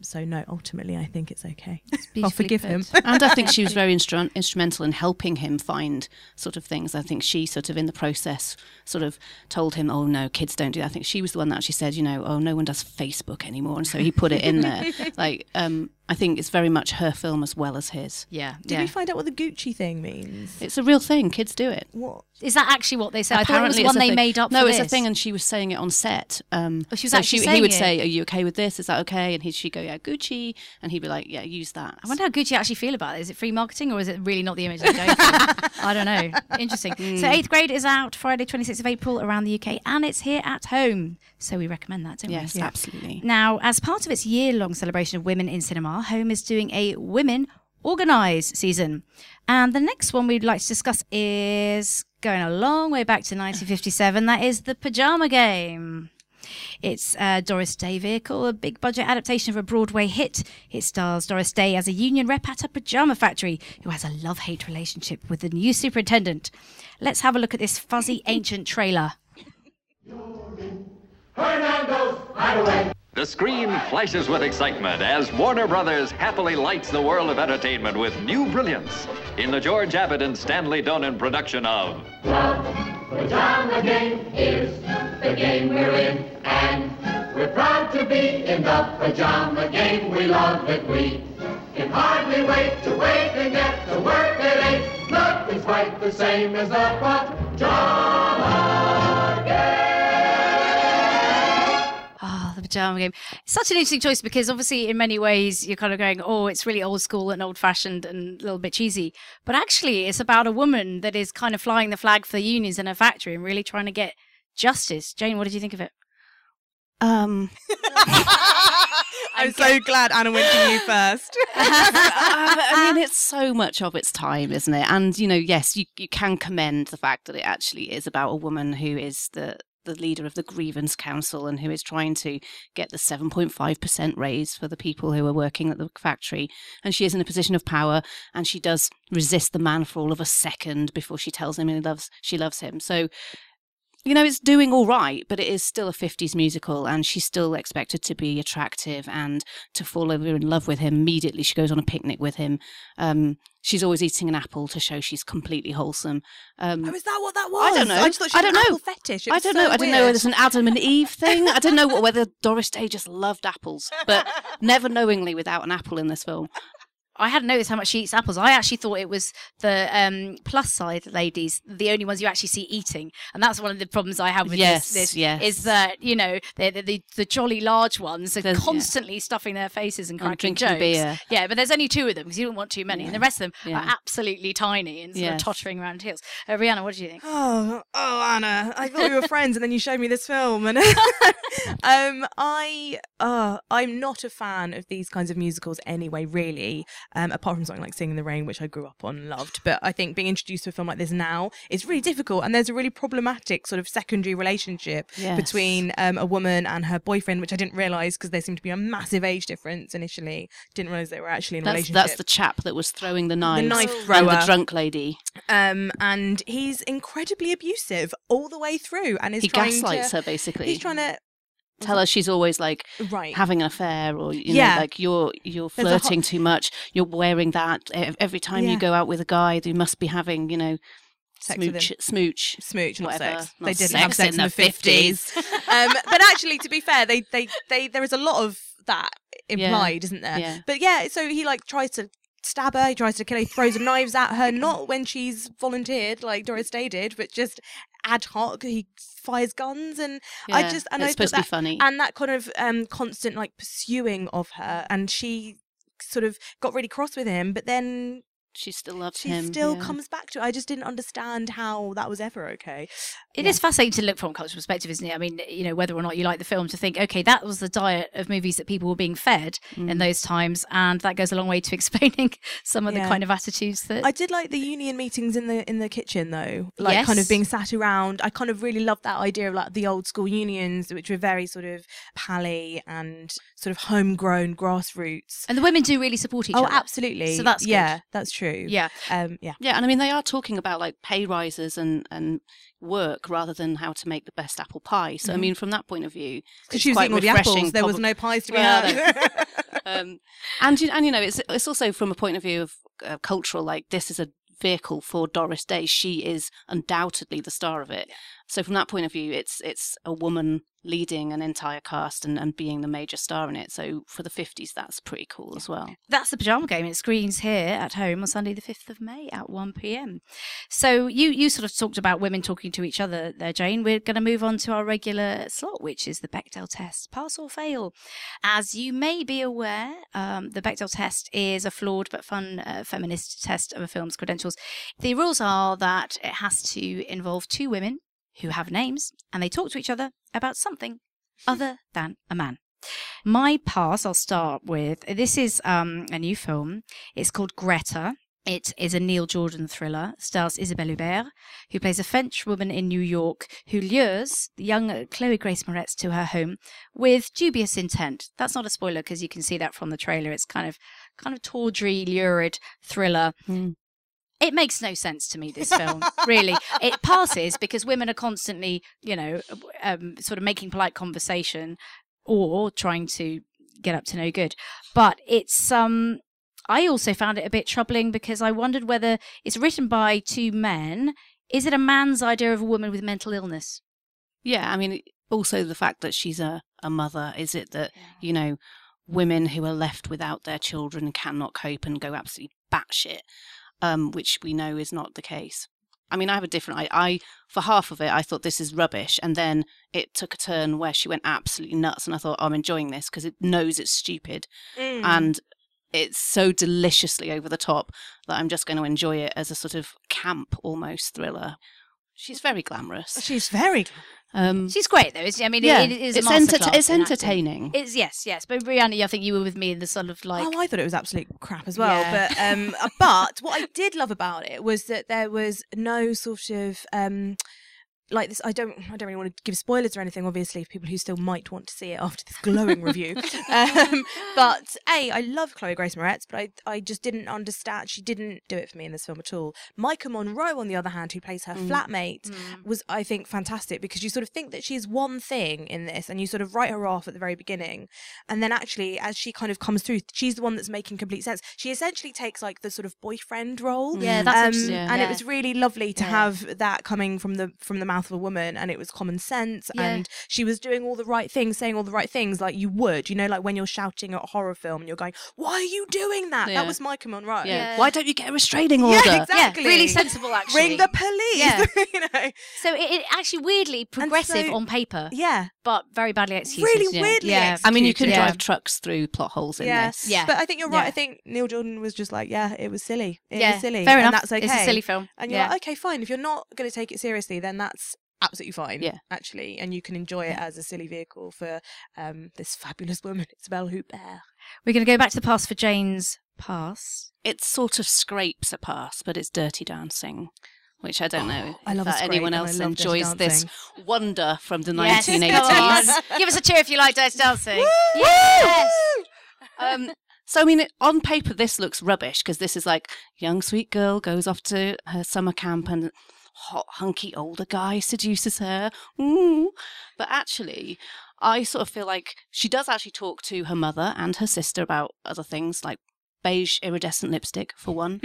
So no, ultimately I think it's okay. It's I'll forgive him. And I think she was very instrumental in helping him find sort of things. I think she sort of in the process sort of told him, oh no, kids don't do that. I think she was the one that actually said, you know, oh, no one does Facebook anymore, and so he put it in there. Like, I think it's very much her film as well as his. Yeah. Did we find out what the Gucci thing means? It's a real thing. Kids do it. What? Is that actually what they said? Apparently, I thought it was one they made up for. No, it's a thing, and she was saying it on set. She was actually saying it. He would say, are you okay with this? Is that okay? And she'd go, yeah, Gucci. And he'd be like, yeah, use that. I wonder how Gucci actually feel about it. Is it free marketing, or is it really not the image they're going for? I don't know. Interesting. So 8th Grade is out Friday, 26th of April around the UK, and it's here at home. So we recommend that, don't we? Yes, absolutely. Now, as part of its year-long celebration of women in cinema, Home is doing a Women Organise season. And the next one we'd like to discuss is going a long way back to 1957. That is The Pyjama Game. It's a Doris Day vehicle, a big budget adaptation of a Broadway hit. It stars Doris Day as a union rep at a pyjama factory who has a love-hate relationship with the new superintendent. Let's have a look at this fuzzy ancient trailer. Hernando's Hideaway. The screen flashes with excitement as Warner Brothers happily lights the world of entertainment with new brilliance in the George Abbott and Stanley Donen production of The Pyjama Game is the game we're in, and we're proud to be in the pyjama game. We love it. We can hardly wait to wake and get to work at 8. Nothing's quite the same as the pyjama game. Pyjama Game. It's such an interesting choice because obviously in many ways you're kind of going, oh, it's really old school and old fashioned and a little bit cheesy. But actually it's about a woman that is kind of flying the flag for the unions in her factory and really trying to get justice. Jane, what did you think of it? I'm so glad Anna went to you first. I mean, it's so much of its time, isn't it? And, you know, yes, you can commend the fact that it actually is about a woman who is the leader of the grievance council and who is trying to get the 7.5% raise for the people who are working at the factory. And she is in a position of power, and she does resist the man for all of a second before she tells him she loves him. So, you know, it's doing all right, but it is still a 50s musical, and she's still expected to be attractive and to fall over in love with him immediately. She goes on a picnic with him. She's always eating an apple to show she's completely wholesome. Oh, is that what that was? I don't know. I just thought she had an apple fetish. I don't know. I don't know whether it's an Adam and Eve thing. I don't know whether Doris Day just loved apples, but never knowingly without an apple in this film. I hadn't noticed how much she eats apples. I actually thought it was the plus side ladies, the only ones you actually see eating. And that's one of the problems I have with this is that, you know, the jolly large ones are constantly stuffing their faces and cracking jokes. Beer. Yeah, but there's only 2 of them because you don't want too many. Yeah. And the rest of them are absolutely tiny and sort of tottering around hills. Rhianna, what do you think? Oh, Anna, I thought we were friends and then you showed me this film. And I'm not a fan of these kinds of musicals anyway, really. Apart from something like Singing in the Rain, which I grew up on and loved. But I think being introduced to a film like this now is really difficult. And there's a really problematic sort of secondary relationship between a woman and her boyfriend, which I didn't realise because there seemed to be a massive age difference initially. Didn't realise they were actually in a relationship. That's the chap that was throwing the knives. The knife thrower. And the drunk lady. And he's incredibly abusive all the way through. And is he gaslights her, basically. He's trying to tell her she's always like having an affair, or you know, like you're flirting too much, you're wearing that every time you go out with a guy, you must be having, you know, smooch, whatever. Not sex. They didn't have sex in the 50s. But actually, to be fair, they there is a lot of that implied, isn't there? Yeah. But yeah, so he like tries to stab her, he tries to kill her, he throws knives at her, not when she's volunteered like Doris Day did, but just ad hoc. He fires guns, and I just, and it's supposed to be funny, and that kind of constant like pursuing of her, and she sort of got really cross with him, but then she still loves him. She still comes back to it. I just didn't understand how that was ever okay. It is fascinating to look from a cultural perspective, isn't it? I mean, you know, whether or not you like the film, to think, okay, that was the diet of movies that people were being fed in those times, and that goes a long way to explaining some of the kind of attitudes that... I did like the union meetings in the kitchen, though. Like, kind of being sat around. I kind of really loved that idea of, like, the old school unions, which were very sort of pally and sort of homegrown grassroots. And the women do really support each other. Oh, absolutely. So that's good. Yeah, that's true. true. Yeah. Yeah, and I mean, they are talking about like pay rises and work rather than how to make the best apple pie. So, I mean, from that point of view, it's quite refreshing. Because she was eating all the apples, there was no pies to be had. And, you know, it's also from a point of view of cultural, like this is a vehicle for Doris Day. She is undoubtedly the star of it. So from that point of view, it's a woman leading an entire cast and being the major star in it. So for the 50s, that's pretty cool as well. That's The Pyjama Game. It screens here at home on Sunday the 5th of May at 1 p.m. So you sort of talked about women talking to each other there, Jane. We're going to move on to our regular slot, which is the Bechdel test, pass or fail. As you may be aware, the Bechdel test is a flawed but fun feminist test of a film's credentials. The rules are that it has to involve two women who have names, and they talk to each other about something other than a man. My pass, I'll start with, this is a new film. It's called Greta. It is a Neil Jordan thriller, stars Isabelle Huppert, who plays a French woman in New York who lures the young Chloe Grace Moretz to her home with dubious intent. That's not a spoiler because you can see that from the trailer. It's kind of tawdry, lurid thriller. Mm. It makes no sense to me, this film, really. It passes because women are constantly, you know, sort of making polite conversation or trying to get up to no good. But it's, I also found it a bit troubling because I wondered whether it's written by two men. Is it a man's idea of a woman with mental illness? Yeah, I mean, also the fact that she's a mother. Is it that, you know, women who are left without their children cannot cope and go absolutely batshit? Which we know is not the case. I mean, I have a different... I for half of it, I thought this is rubbish. And then it took a turn where she went absolutely nuts. And I thought, I'm enjoying this because it knows it's stupid. Mm. And it's so deliciously over the top that I'm just going to enjoy it as a sort of camp almost thriller. She's very glamorous. She's very... she's great, though. I mean, it is a masterclass. It's entertaining. It's, yes. But Rhianna, I think you were with me in the sort of like... Oh, I thought it was absolute crap as well. Yeah. But what I did love about it was that there was no sort of... like this, I don't really want to give spoilers or anything, obviously, for people who still might want to see it after this glowing review. But I love Chloe Grace Moretz, but I just didn't understand. She didn't do it for me in this film at all. Micah Monroe, on the other hand, who plays her flatmate, was, I think, fantastic, because you sort of think that she's one thing in this, and you sort of write her off at the very beginning, and then actually, as she kind of comes through, she's the one that's making complete sense. She essentially takes like the sort of boyfriend role. Yeah, that's interesting. And it was really lovely to have that coming from the mouth of a woman, and it was common sense, and she was doing all the right things, saying all the right things, like you would, you know, like when you're shouting at a horror film and you're going, why are you doing that? That was Micah Monroe. Why don't you get a restraining order? Exactly. Really sensible, actually. Ring the police. You know? So it actually weirdly progressive on paper, but very badly executed. Really weirdly executed. I mean, you can drive trucks through plot holes in this. But I think you're right. I think Neil Jordan was just like, it was silly. It was silly. Fair enough. That's okay. It's a silly film. And you're like, okay, fine. If you're not going to take it seriously, then that's absolutely fine, actually, and you can enjoy it as a silly vehicle for this fabulous woman, Isabelle Huppert. We're going to go back to the pass for Jane's pass. It sort of scrapes a pass, but it's Dirty Dancing, which I don't know if anyone else enjoys this wonder from the 1980s. Give us a cheer if you like Dirty Dancing. Woo! Yes! So, I mean, on paper, this looks rubbish, because this is like, young sweet girl goes off to her summer camp and... hot hunky older guy seduces her. Ooh. But actually, I sort of feel like she does actually talk to her mother and her sister about other things, like beige iridescent lipstick for one,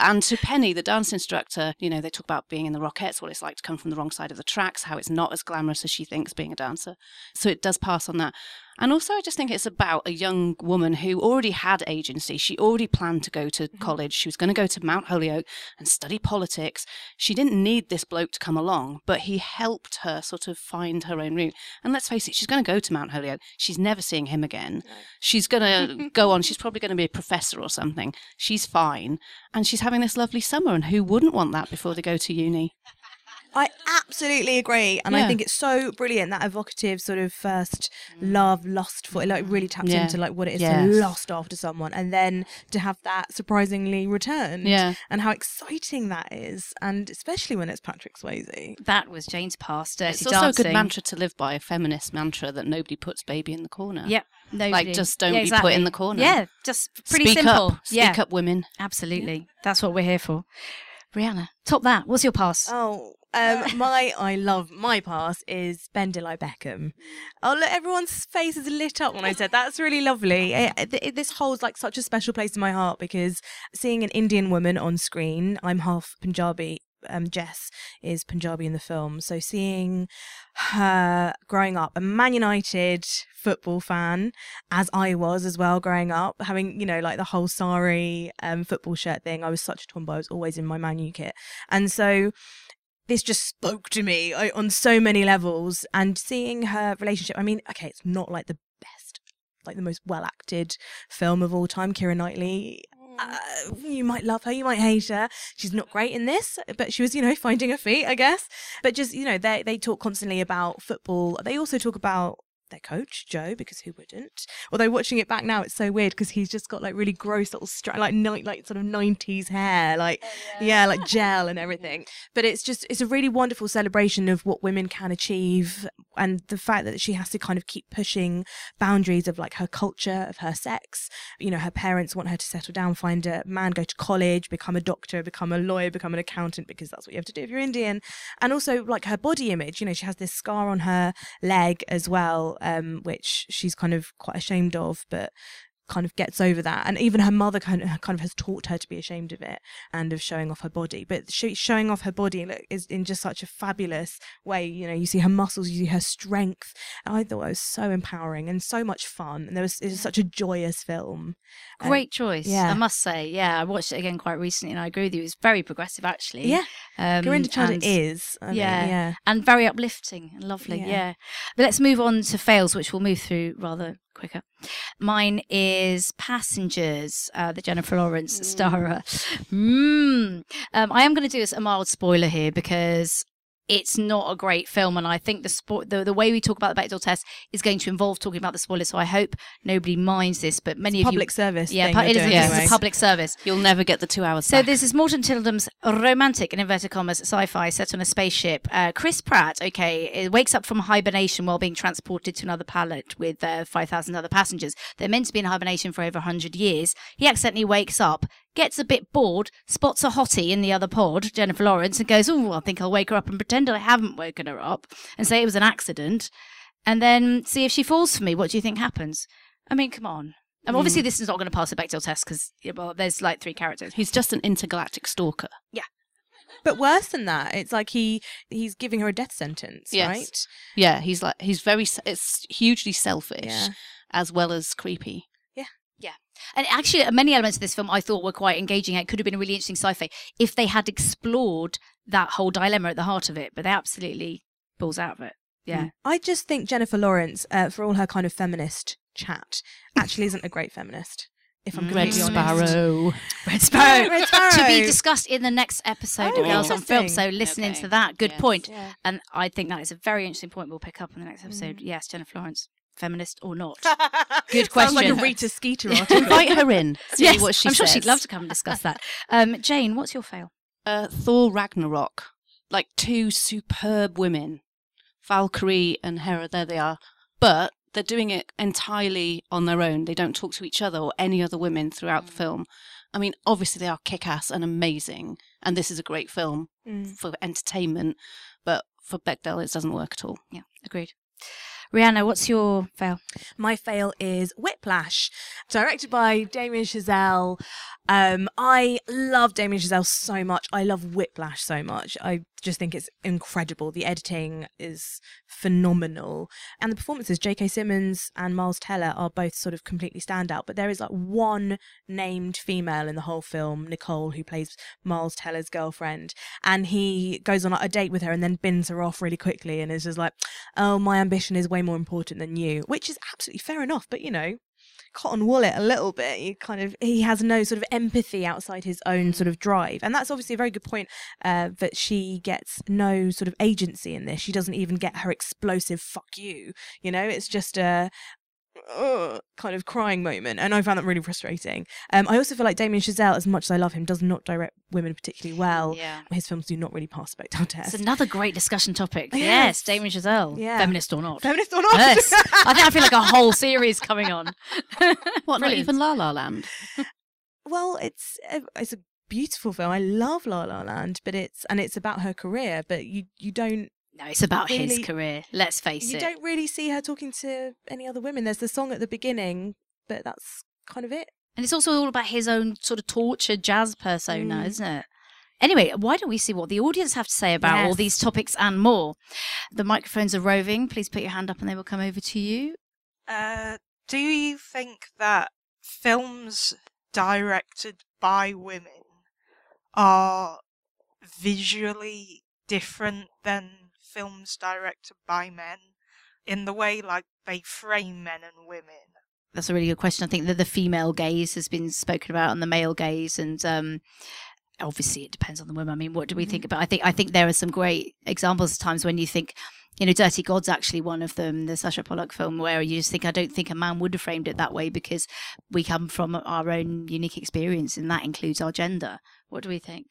and to Penny, the dance instructor. You know, they talk about being in the Rockettes, what it's like to come from the wrong side of the tracks, how it's not as glamorous as she thinks being a dancer. So it does pass on that. And also, I just think it's about a young woman who already had agency. She already planned to go to college. She was going to go to Mount Holyoke and study politics. She didn't need this bloke to come along, but he helped her sort of find her own route. And let's face it, she's going to go to Mount Holyoke. She's never seeing him again. She's going to go on. She's probably going to be a professor or something. She's fine. And she's having this lovely summer. And who wouldn't want that before they go to uni? I absolutely agree. And I think it's so brilliant, that evocative sort of first love, lust for it, like really taps into like what it is to lust after someone, and then to have that surprisingly returned. Yeah. And how exciting that is. And especially when it's Patrick Swayze. That was Jane's pasta. It's also dancing. A good mantra to live by, a feminist mantra, that nobody puts baby in the corner. Yeah. Nobody. Like, just don't exactly. be put in the corner. Yeah. Just pretty Speak simple. Up. Speak up, women. Absolutely. Yeah. That's what we're here for. Rhianna, top that. What's your pass? Oh, my pass is Ben Dillai Beckham. Oh, look, everyone's face is lit up when I said that's really lovely. This holds like such a special place in my heart, because seeing an Indian woman on screen, I'm half Punjabi. Jess is Punjabi in the film, so seeing her growing up a Man United football fan, as I was as well growing up, having, you know, like the whole sari football shirt thing. I was such a tomboy, I was always in my Man U kit, and so this just spoke to me on so many levels. And seeing her relationship, I mean, okay, it's not like the best, like the most well acted film of all time. Keira Knightley, you might love her, you might hate her. She's not great in this, but she was, you know, finding her feet, I guess. But just, you know, they talk constantly about football. They also talk about their coach, Joe, because who wouldn't? Although watching it back now, it's so weird, because he's just got like really gross little like sort of 90s hair, like like gel and everything. But it's just, it's a really wonderful celebration of what women can achieve, and the fact that she has to kind of keep pushing boundaries of like her culture, of her sex. You know, her parents want her to settle down, find a man, go to college, become a doctor, become a lawyer, become an accountant, because that's what you have to do if you're Indian. And also like her body image, you know, she has this scar on her leg as well, which she's kind of quite ashamed of, but kind of gets over that. And even her mother kind of has taught her to be ashamed of it and of showing off her body. But showing off her body is in just such a fabulous way. You know, you see her muscles, you see her strength. And I thought it was so empowering and so much fun. And it was such a joyous film. Great choice, I must say. Yeah, I watched it again quite recently, and I agree with you. It's very progressive, actually. Yeah, Gurinder Chadha is. And very uplifting and lovely. Yeah. But let's move on to fails, which we'll move through rather quicker. Mine is Passengers, the Jennifer Lawrence starrer. I am going to do a mild spoiler here, because it's not a great film, and I think the way we talk about the Bechdel test is going to involve talking about the spoilers, so I hope nobody minds this, but many it's of public you... service yeah, it is anyway. A public service. You'll never get the 2 hours back. So this is Morton Tilden's romantic, in inverted commas, sci-fi set on a spaceship. Chris Pratt, wakes up from hibernation while being transported to another planet with 5,000 other passengers. They're meant to be in hibernation for over 100 years. He accidentally wakes up, gets a bit bored, spots a hottie in the other pod, Jennifer Lawrence, and goes, I think I'll wake her up and pretend I haven't woken her up and say it was an accident, and then see if she falls for me. What do you think happens? I mean, come on. Obviously, this is not going to pass the Bechdel test, because there's like three characters. He's just an intergalactic stalker. Yeah. But worse than that, it's like he's giving her a death sentence, right? Yeah, it's hugely selfish as well as creepy. Yeah. And actually, many elements of this film I thought were quite engaging. It could have been a really interesting sci-fi if they had explored that whole dilemma at the heart of it, but they absolutely balls out of it. Yeah. I just think Jennifer Lawrence, for all her kind of feminist chat, actually isn't a great feminist. If I'm going to be honest. Red Sparrow. To be discussed in the next episode of Girls on Film. So listen into that. Good point. Yeah. And I think that is a very interesting point we'll pick up in the next episode. Yes, Jennifer Lawrence. Feminist or not? Good question. Sounds like a Rita Skeeter article. Invite her in. See what she says. I'm sure she'd love to come and discuss that. Jane, what's your fail? Thor Ragnarok. Like, two superb women, Valkyrie and Hera. There they are. But they're doing it entirely on their own. They don't talk to each other or any other women throughout the film. I mean, obviously they are kick-ass and amazing, and this is a great film for entertainment. But for Bechdel, it doesn't work at all. Yeah, agreed. Rhianna, what's your fail? My fail is Whiplash, directed by Damien Chazelle. I love Damien Chazelle so much. I love Whiplash so much. I just think it's incredible. The editing is phenomenal. And the performances, J.K. Simmons and Miles Teller, are both sort of completely standout. But there is like one named female in the whole film, Nicole, who plays Miles Teller's girlfriend. And he goes on a date with her and then bins her off really quickly and is just like, oh, my ambition is way more important than you, which is absolutely fair enough. But, you know, cotton wool it a little bit. He kind of, he has no sort of empathy outside his own sort of drive, and that's obviously a very good point, that she gets no sort of agency in this. She doesn't even get her explosive fuck you, you know. It's just a kind of crying moment, and I found that really frustrating. I also feel like Damien Chazelle, as much as I love him, does not direct women particularly well. Yeah. His films do not really pass Bechdel test. It's another great discussion topic. Yes, Damien Chazelle. Yeah. Feminist or not. Feminist or not. Yes. I feel like a whole series coming on. What, not even La La Land? Well, it's a beautiful film. I love La La Land, but it's about her career, but you don't. No, it's about really, his career, let's face it. You don't really see her talking to any other women. There's the song at the beginning, but that's kind of it. And it's also all about his own sort of tortured jazz persona, isn't it? Anyway, why don't we see what the audience have to say about all these topics and more? The microphones are roving. Please put your hand up and they will come over to you. Do you think that films directed by women are visually different than films directed by men, in the way like they frame men and women? That's a really good question. I think that the female gaze has been spoken about, and the male gaze, and obviously it depends on the woman. I mean, what do we think about? I think there are some great examples of times when you think, you know, Dirty God's actually one of them, the Sasha Pollock film, where you just think, I don't think a man would have framed it that way, because we come from our own unique experience, and that includes our gender. What do we think?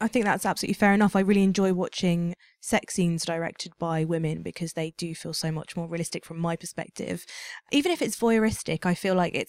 I think that's absolutely fair enough. I really enjoy watching sex scenes directed by women because they do feel so much more realistic from my perspective. Even if it's voyeuristic, I feel like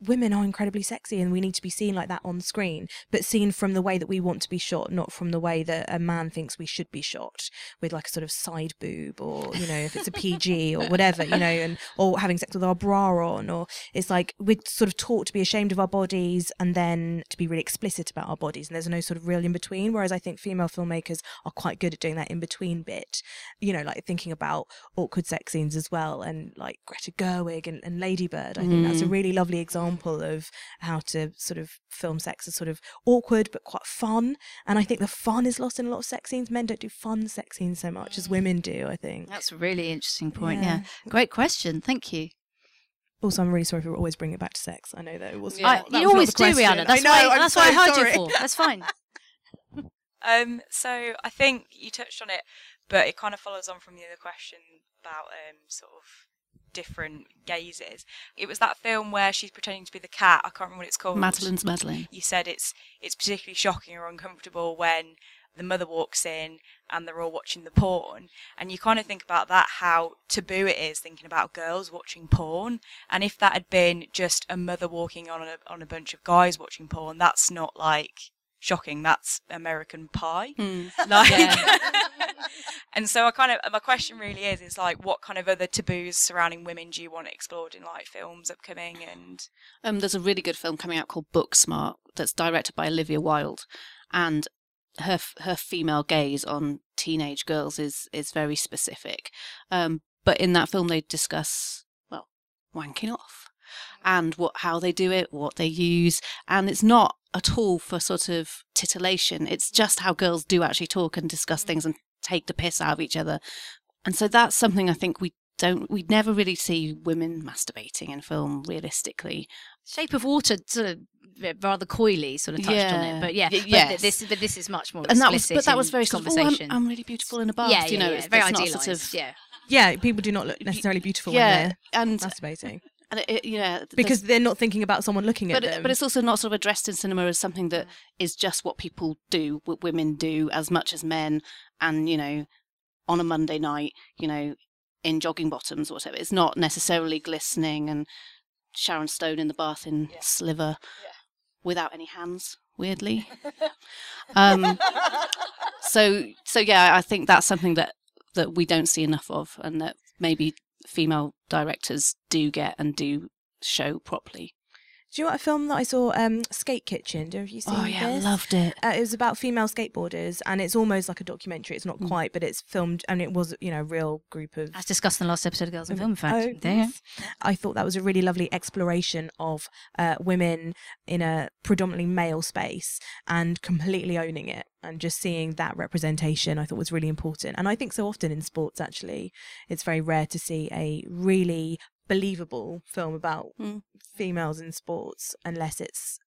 women are incredibly sexy and we need to be seen like that on screen, but seen from the way that we want to be shot, not from the way that a man thinks we should be shot, with like a sort of side boob, or, you know, if it's a PG or whatever, you know, and or having sex with our bra on, or it's like we're sort of taught to be ashamed of our bodies and then to be really explicit about our bodies, and there's no sort of real in between, whereas I think female filmmakers are quite good at doing that in between bit, you know, like thinking about awkward sex scenes as well, and like Greta Gerwig and Lady Bird. I think that's a really lovely example of how to sort of film sex as sort of awkward but quite fun, and I think the fun is lost in a lot of sex scenes. Men don't do fun sex scenes so much as women do, I think. That's a really interesting point. Yeah. Great question, thank you. Also, I'm really sorry if we always bring it back to sex. I know that it wasn't. Yeah. You always do, Rhianna. That's why I heard you for. That's fine. So I think you touched on it, but it kind of follows on from the other question about sort of different gazes. It was that film where she's pretending to be the cat. I can't remember what it's called. Madeline's Madeline. You said it's particularly shocking or uncomfortable when the mother walks in and they're all watching the porn, and you kind of think about that, how taboo it is thinking about girls watching porn. And if that had been just a mother walking on a bunch of guys watching porn, that's not like shocking, that's American Pie. And so I kind of, my question really is like, what kind of other taboos surrounding women do you want explored in like films upcoming? And there's a really good film coming out called Booksmart that's directed by Olivia Wilde, and her female gaze on teenage girls is very specific, but in that film they discuss, well, wanking off and how they do it, what they use, and it's not at all for sort of titillation. It's just how girls do actually talk and discuss things and take the piss out of each other. And so that's something I think we never really see women masturbating in film realistically. Shape of Water sort of rather coyly sort of touched on it, but this is much more explicit. That was very conversation. Sort of, I'm really beautiful in a bath. You know, it's very idealised. Sort of, people do not look necessarily beautiful when they're masturbating. And because they're not thinking about someone looking at them. But it's also not sort of addressed in cinema as something that is just what people do, what women do as much as men. And, you know, on a Monday night, you know, in jogging bottoms or whatever. It's not necessarily glistening and Sharon Stone in the bath in Sliver without any hands, weirdly. I think that's something that we don't see enough of, and that maybe female directors do get and do show properly. Do you know what a film that I saw, Skate Kitchen? Have you seen this? Oh yeah, I loved it. It was about female skateboarders, and it's almost like a documentary. It's not quite, but it's filmed, and it was, you know, a real group of... As discussed in the last episode of Girls in Film, in fact. I thought that was a really lovely exploration of women in a predominantly male space and completely owning it. And just seeing that representation, I thought, was really important. And I think so often in sports, actually, it's very rare to see a really believable film about females in sports unless it's,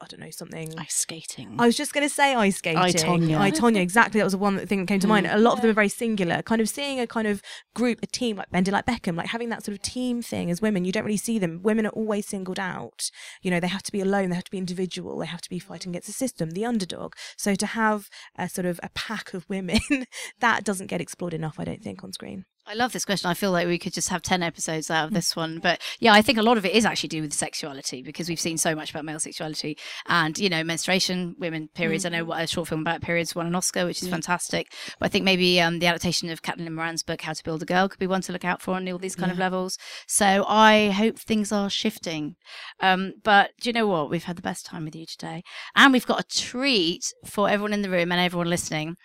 I don't know, something... Ice skating. I was just going to say ice skating. I, Tonya. I, Tonya, exactly. That was the one thing that came to mind. A lot of them are very singular. Kind of seeing a kind of group, a team, like Bended Like Beckham, like having that sort of team thing as women. You don't really see them. Women are always singled out. You know, they have to be alone. They have to be individual. They have to be fighting against the system, the underdog. So to have a sort of a pack of women, that doesn't get explored enough, I don't think, on screen. I love this question. I feel like we could just have 10 episodes out of this one. But yeah, I think a lot of it is actually to do with sexuality, because we've seen so much about male sexuality and, you know, menstruation, women, periods. I know what a short film about periods won an Oscar, which is fantastic. But I think maybe the adaptation of Catelyn Moran's book, How to Build a Girl, could be one to look out for on all these kind of levels. So I hope things are shifting. But do you know what? We've had the best time with you today. And we've got a treat for everyone in the room and everyone listening.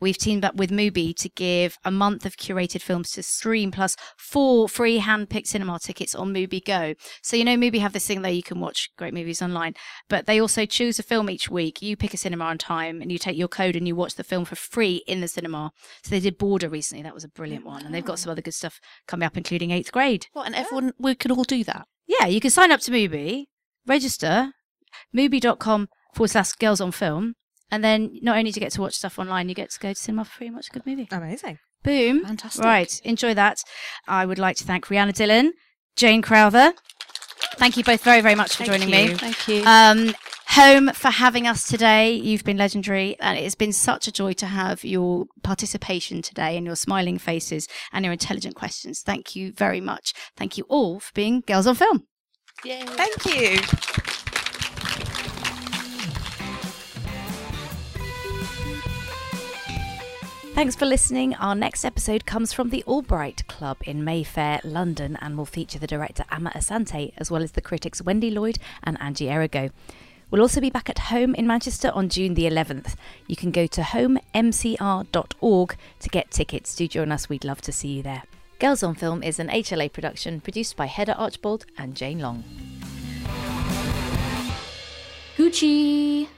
We've teamed up with Mubi to give a month of curated films to stream, plus 4 free hand-picked cinema tickets on Mubi Go. So you know Mubi have this thing there, you can watch great movies online, but they also choose a film each week. You pick a cinema on time and you take your code and you watch the film for free in the cinema. So they did Border recently. That was a brilliant one. And they've got some other good stuff coming up, including 8th Grade. What, and everyone, we could all do that? Yeah, you can sign up to Mubi, register, mubi.com/girlsonfilm, and then not only do you get to watch stuff online, you get to go to cinema for free and watch a good movie. Amazing. Boom. Fantastic. Right. Enjoy that. I would like to thank Rhianna Dillon, Jane Crowther. Thank you both very, very much for joining me. Thank you. Home for having us today. You've been legendary, and it's been such a joy to have your participation today and your smiling faces and your intelligent questions. Thank you very much. Thank you all for being Girls on Film. Yay. Thank you. Thanks for listening. Our next episode comes from the Albright Club in Mayfair, London, and will feature the director Amma Asante, as well as the critics Wendy Lloyd and Angie Errigo. We'll also be back at Home in Manchester on June the 11th. You can go to homemcr.org to get tickets. Do join us. We'd love to see you there. Girls on Film is an HLA production produced by Heather Archbold and Jane Long. Gucci!